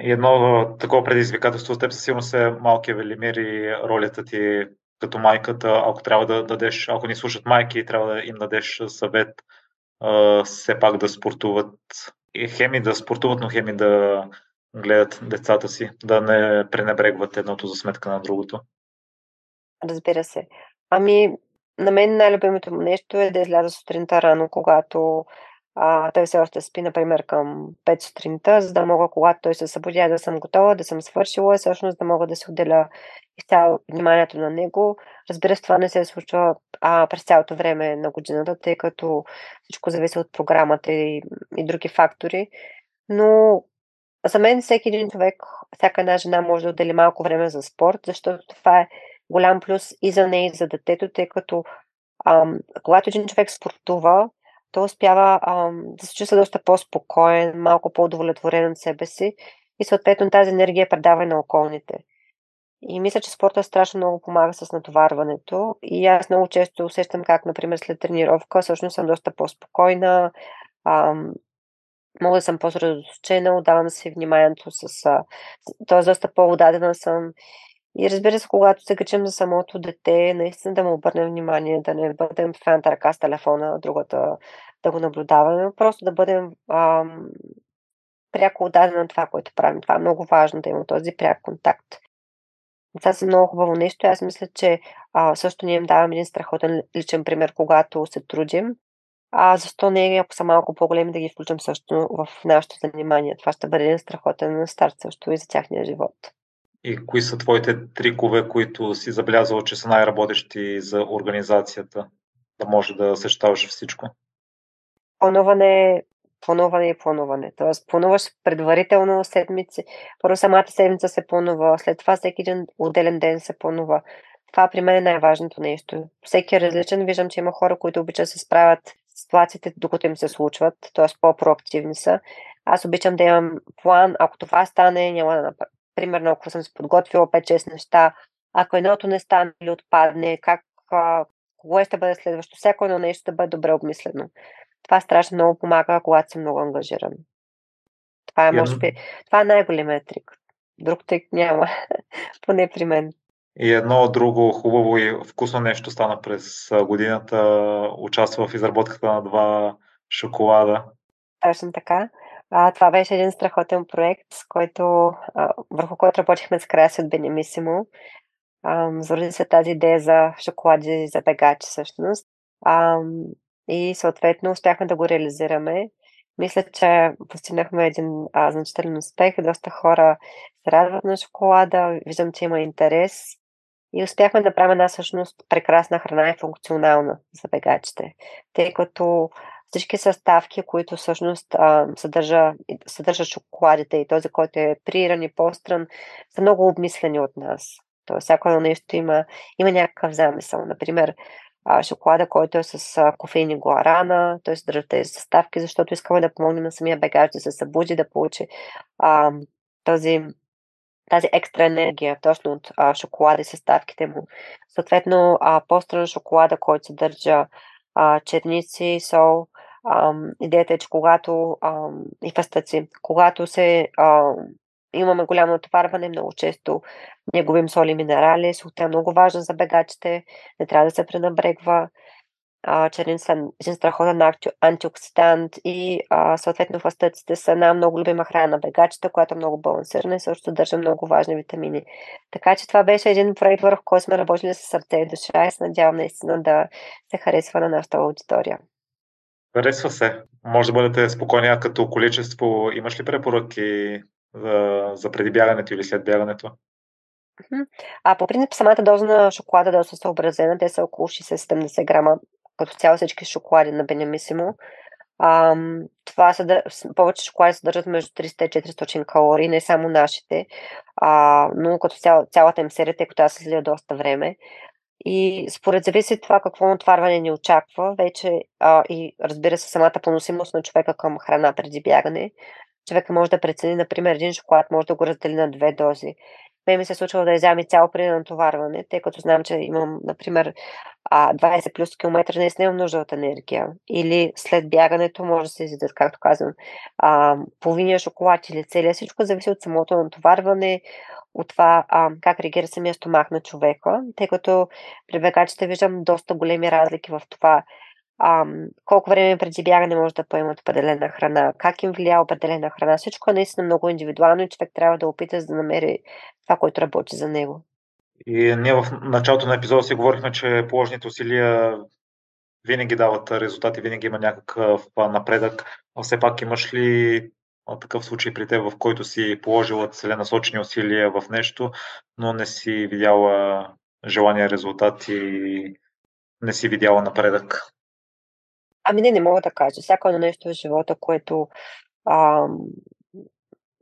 И едно такова предизвикателство с теб със сигурност е малкият Велимир и ролята ти като майката. Ако трябва да дадеш, ако ни слушат майки, трябва да им дадеш съвет, все пак да спортуват. И хеми да спортуват, но хеми да гледат децата си, да не пренебрегват едното за сметка на другото. Разбира се. На мен най-любимото нещо е да изляза сутринта рано, когато той все още спи, например, към 5 сутринта, за да мога, когато той се събудя, да съм готова, да съм свършила и всъщност да мога да се отделя изцяло вниманието на него. Разбира се, това не се случва през цялото време на годината, тъй като всичко зависи от програмата и други фактори. Но за мен всеки един човек, всяка една жена може да отдели малко време за спорт, защото това е голям плюс и за нея, и за детето, тъй като когато един човек спортува, той успява да се чувства доста по-спокоен, малко по-удовлетворен от себе си и съответно тази енергия предава на околните. И мисля, че спорта страшно много помага с натоварването и аз много често усещам как, например, след тренировка всъщност съм доста по-спокойна, мога да съм по-средоточена, отдавам си вниманието, т.е. доста по-удадена съм. И разбира се, когато се грижим за самото дете, наистина да му обърнем внимание, да не бъдем в едната ръка с телефона, другата да го наблюдаваме, просто да бъдем пряко отдадени на това, което правим. Това е много важно, да има този пряк контакт. Това са много хубаво нещо. Аз мисля, че също ние им даваме един страхотен личен пример, когато се трудим. Защо не, ако са малко по-големи, да ги включим също в нашето занимание. Това ще бъде един страхотен старт също и за тяхния живот. И кои са твоите трикове, които си забелязал, че са най-работещи за организацията, да може да съчетаваш всичко? Плануване. Тоест, плануваш предварително седмици. Първо самата седмица се планува, след това всеки един отделен ден се планува. Това при мен е най-важното нещо. Всеки е различен. Виждам, че има хора, които обичат да се справят с ситуациите, докато им се случват, т.е. по-проактивни са. Аз обичам да имам план. Ако това стане, няма да направя. Примерно, ако съм се подготвила 5-6 неща, ако едното не стане или отпадне, кого ще бъде следващо, всяко едно нещо да бъде добре обмислено. Това страшно много помага, когато съм много ангажиран. Това е, може би, това е най-големият трик. Друг трик няма, поне при мен. И едно друго хубаво и вкусно нещо стана през годината. Участва в изработката на 2 шоколада. Точно така. Това беше един страхотен проект, върху който работихме с Краси от Бенисимо. Зароди се тази идея за шоколади за бегачи всъщност. И съответно успяхме да го реализираме. Мисля, че постигнахме един значителен успех. Доста хора се радват на шоколада. Виждам, че има интерес. И успяхме да правим една всъщност прекрасна храна и функционална за бегачите. Тъй като всички съставки, които всъщност съдържат шоколадите и този, който е приран и постран, са много обмислени от нас. Тоест, всяко едно нещо има някакъв замисъл. Например, шоколада, който е с кофеин и гуарана, той съдържа тези съставки, защото искаме да помогнем на самия бегач да се събуди, да получи тази екстра енергия точно от шоколада и съставките му. Съответно, пострана шоколада, който съдържа черници, сол. Идеята е, че когато имаме голямо натоварване, много често не губим соли и минерали. Солта е много важна за бегачите, не трябва да се пренебрегва. Черници е един страхотен антиоксидант и съответно фастъците са една много любима храна на бегачите, която е много балансирана и също съдържа много важни витамини. Така че това беше един проект, върху който сме работили с сърце и душа и се надявам наистина да се харесва на нашата аудитория. Харесва се. Може да бъдете спокойни като количество. Имаш ли препоръки за преди бягането или след бягането? По принцип, самата доза на шоколада е доста съобразена. Те са около 60-70 грама, като цяло всички шоколади на Бенисимо. Повече шоколади съдържат между 300-400 калории, не само нашите, но като цялата им серия, тъй като аз се следя доста време. И според зависи това какво натоварване ни очаква, вече и разбира се самата поносимост на човека към храна преди бягане. Човека може да прецени, например, един шоколад може да го раздели на 2 дози. Ми се случва да изяме цяло преди натоварване, тъй като знам, че имам, например, 20 плюс километра, наистина имам нужда от енергия. Или след бягането може да се изядат, както казвам, половиния шоколад или целия. Всичко зависи от самото натоварване, от това как реагира самия стомах на човека, тъй като при бегачите виждам доста големи разлики в това колко време преди бягане може да поемат определена храна, как им влияе определена храна. Всичко е наистина много индивидуално и човек трябва да опита да намери това, което работи за него. И ние в началото на епизода си говорихме, че положените усилия винаги дават резултати, винаги има някакъв напредък. А все пак имаш ли такъв случай при теб, в който си положила целенасочени усилия в нещо, но не си видяла желания резултат и не си видяла напредък? Не мога да кажа. Всяко едно нещо в живота, което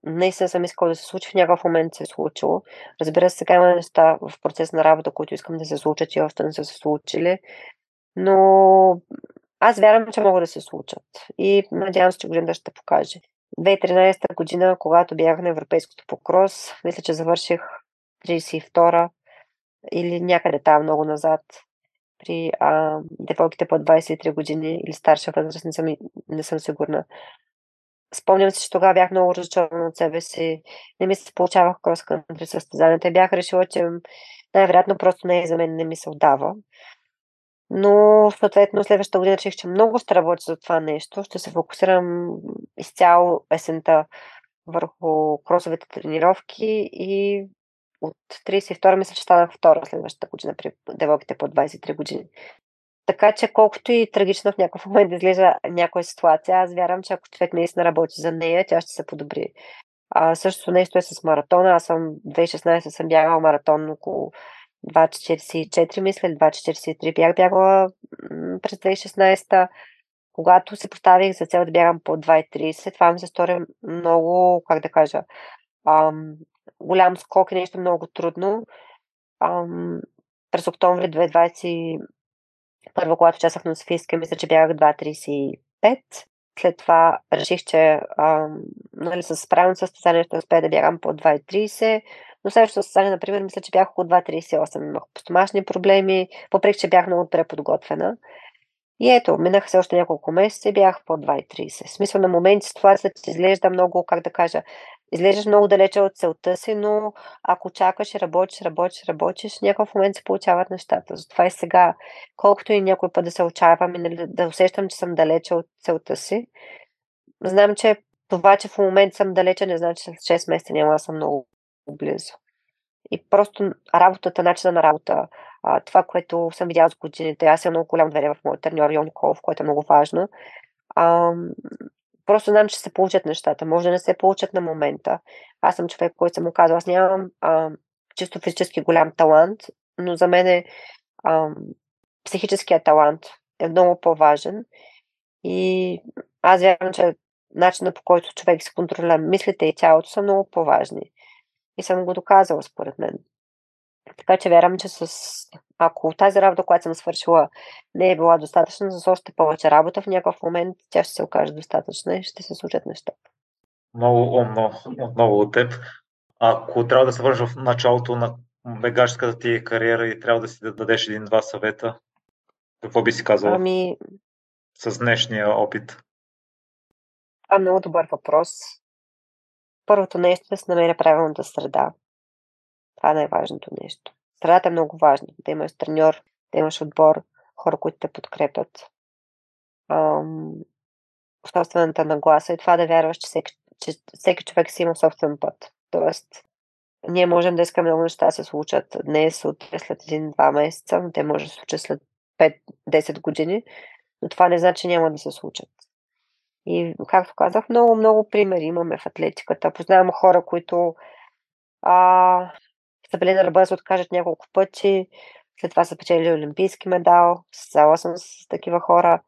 наистина съм искала да се случи, в някакъв момент се е случило. Разбира се, сега има неща в процес на работа, които искам да се случат и още не са се случили. Но аз вярвам, че могат да се случат. И надявам се, че годината ще покаже. 2013 година, когато бях на европейското по крос, мисля, че завърших 32-а или някъде там много назад. При девойките по 23 години или старша възраст, не съм сигурна. Спомням се, че тогава бях много разочарована от себе си. Не ми се получавах крос-кънтри състезанията и бях решила, че най-вероятно просто не е за мен, не ми се отдава. Но съответно следващата година реших, че много ще работя за това нещо. Ще се фокусирам изцяло есента върху кросовите тренировки и от 32-а, мисля, че станах втора следващата година при девойките по 23 години. Така че колкото и трагично в някакъв момент изглежда някоя ситуация, аз вярвам, че ако човек наистина работи за нея, тя ще се подобри. Същото нещо е с маратона. Аз съм 2016 съм бягала маратон около 2,44, мисля, или 2,43 бягала през 2016-та. Когато се поставих за цел да бягам по 2,30, това ми се стори много, как да кажа, голям скок и нещо много трудно. През октомври 2020 първо, когато участвах на Софийска, мисля, че бягах 2,35. След това реших, че с правилно състезание ще успея да бягам по 2,30. Но следващото състезание, например, мисля, че бях около 2,38. Имах стомашни проблеми, въпреки че бях много добре подготвена. И ето, минаха се още няколко месеца и бях по 2,30. В смисъл на моменти ситуацията ти изглежда много, как да кажа, изглеждаш много далече от целта си, но ако чакаш и работиш, в някакъв момент се получават нещата. Затова и сега, колкото и някой път да се отчаявам и да усещам, че съм далече от целта си, знам, че това, че в момента съм далече, не значи, че след 6 месеца няма да съм много близо. И просто работата, начина на работа, това, което съм видяла за годините, аз имам много голям доверие в моят треньор Йоан Колов, което е много важно. Просто знам, че се получат нещата. Може да не се получат на момента. Аз съм човек, който съм казал, аз нямам чисто физически голям талант, но за мен психическият талант е много по-важен. И аз вярвам, че начинът, по който човек се контролира мислите и тялото, са много по-важни. И съм го доказала, според мен. Така че вярвам, че ако тази работа, която съм свършила, не е била достатъчна, за още повече работа, в някакъв момент тя ще се окаже достатъчна и ще се случат нещата. Много умно отново от теб. Ако трябва да се върнеш в началото на бегачката ти кариера и трябва да си дадеш един-два съвета, какво би си казала с днешния опит? Това е много добър въпрос. Първото нещо е да се намеря правилната среда. Това е най-важното нещо. Средата е много важна. Да имаш треньор, да имаш отбор, хора, които те подкрепят. Собствената нагласа и това да вярваш, че всеки човек си има собствен път. Тоест, ние можем да искаме много неща да се случат днес, утре, след 1-2 месеца, но те може да се случат след 5-10 години, но това не значи, че няма да се случат. И, както казах, много примери имаме в атлетиката. Познавам хора, които са били на ръба да се откажат няколко пъти, след това са печели олимпийски медал, създала съм с такива хора.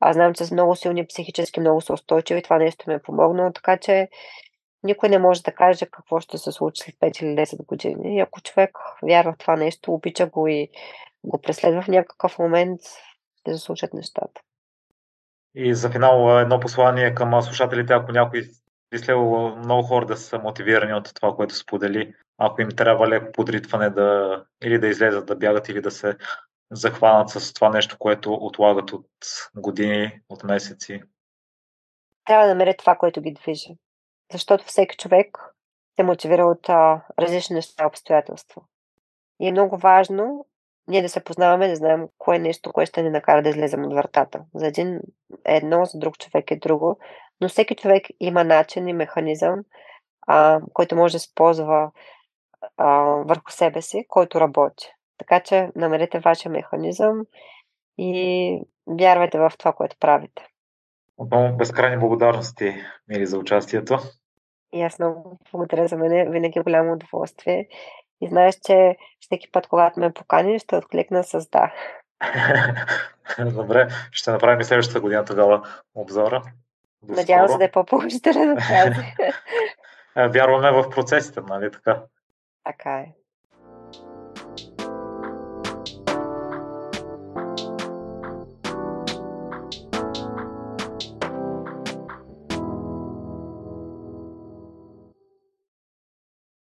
Аз знам, че са много силни психически, много са устойчиви, това нещо ми е помогнало, така че никой не може да каже какво ще се случи след 5 или 10 години. И ако човек вярва в това нещо, обича го и го преследва, в някакъв момент ще се случат нещата. И за финал едно послание към слушателите, ако някой би следвало много хора да са мотивирани от това, което сподели, ако им трябва леко подритване да, или да излезат да бягат, или да се захванат с това нещо, което отлагат от години, от месеци. Трябва да намерят това, което ги движи. Защото всеки човек се мотивира от различни неща, обстоятелства. И е много важно ние да се познаваме, да знаем кое е нещо, кое ще ни накара да излезем от вратата. За един е едно, за друг човек е друго. Но всеки човек има начин и механизъм, който може да използва върху себе си, който работи. Така че намерете вашия механизъм и вярвайте в това, което правите. Отново безкрайни благодарности, Мили, за участието. И аз много благодаря, за мен винаги голямо удоволствие. И знаеш, че всеки път, когато ме покани, ще откликна с да. Добре, ще направим и следващата година тогава обзора. Надявам се да е по-положителен от тази. Вярваме в процесите, нали така? Така е.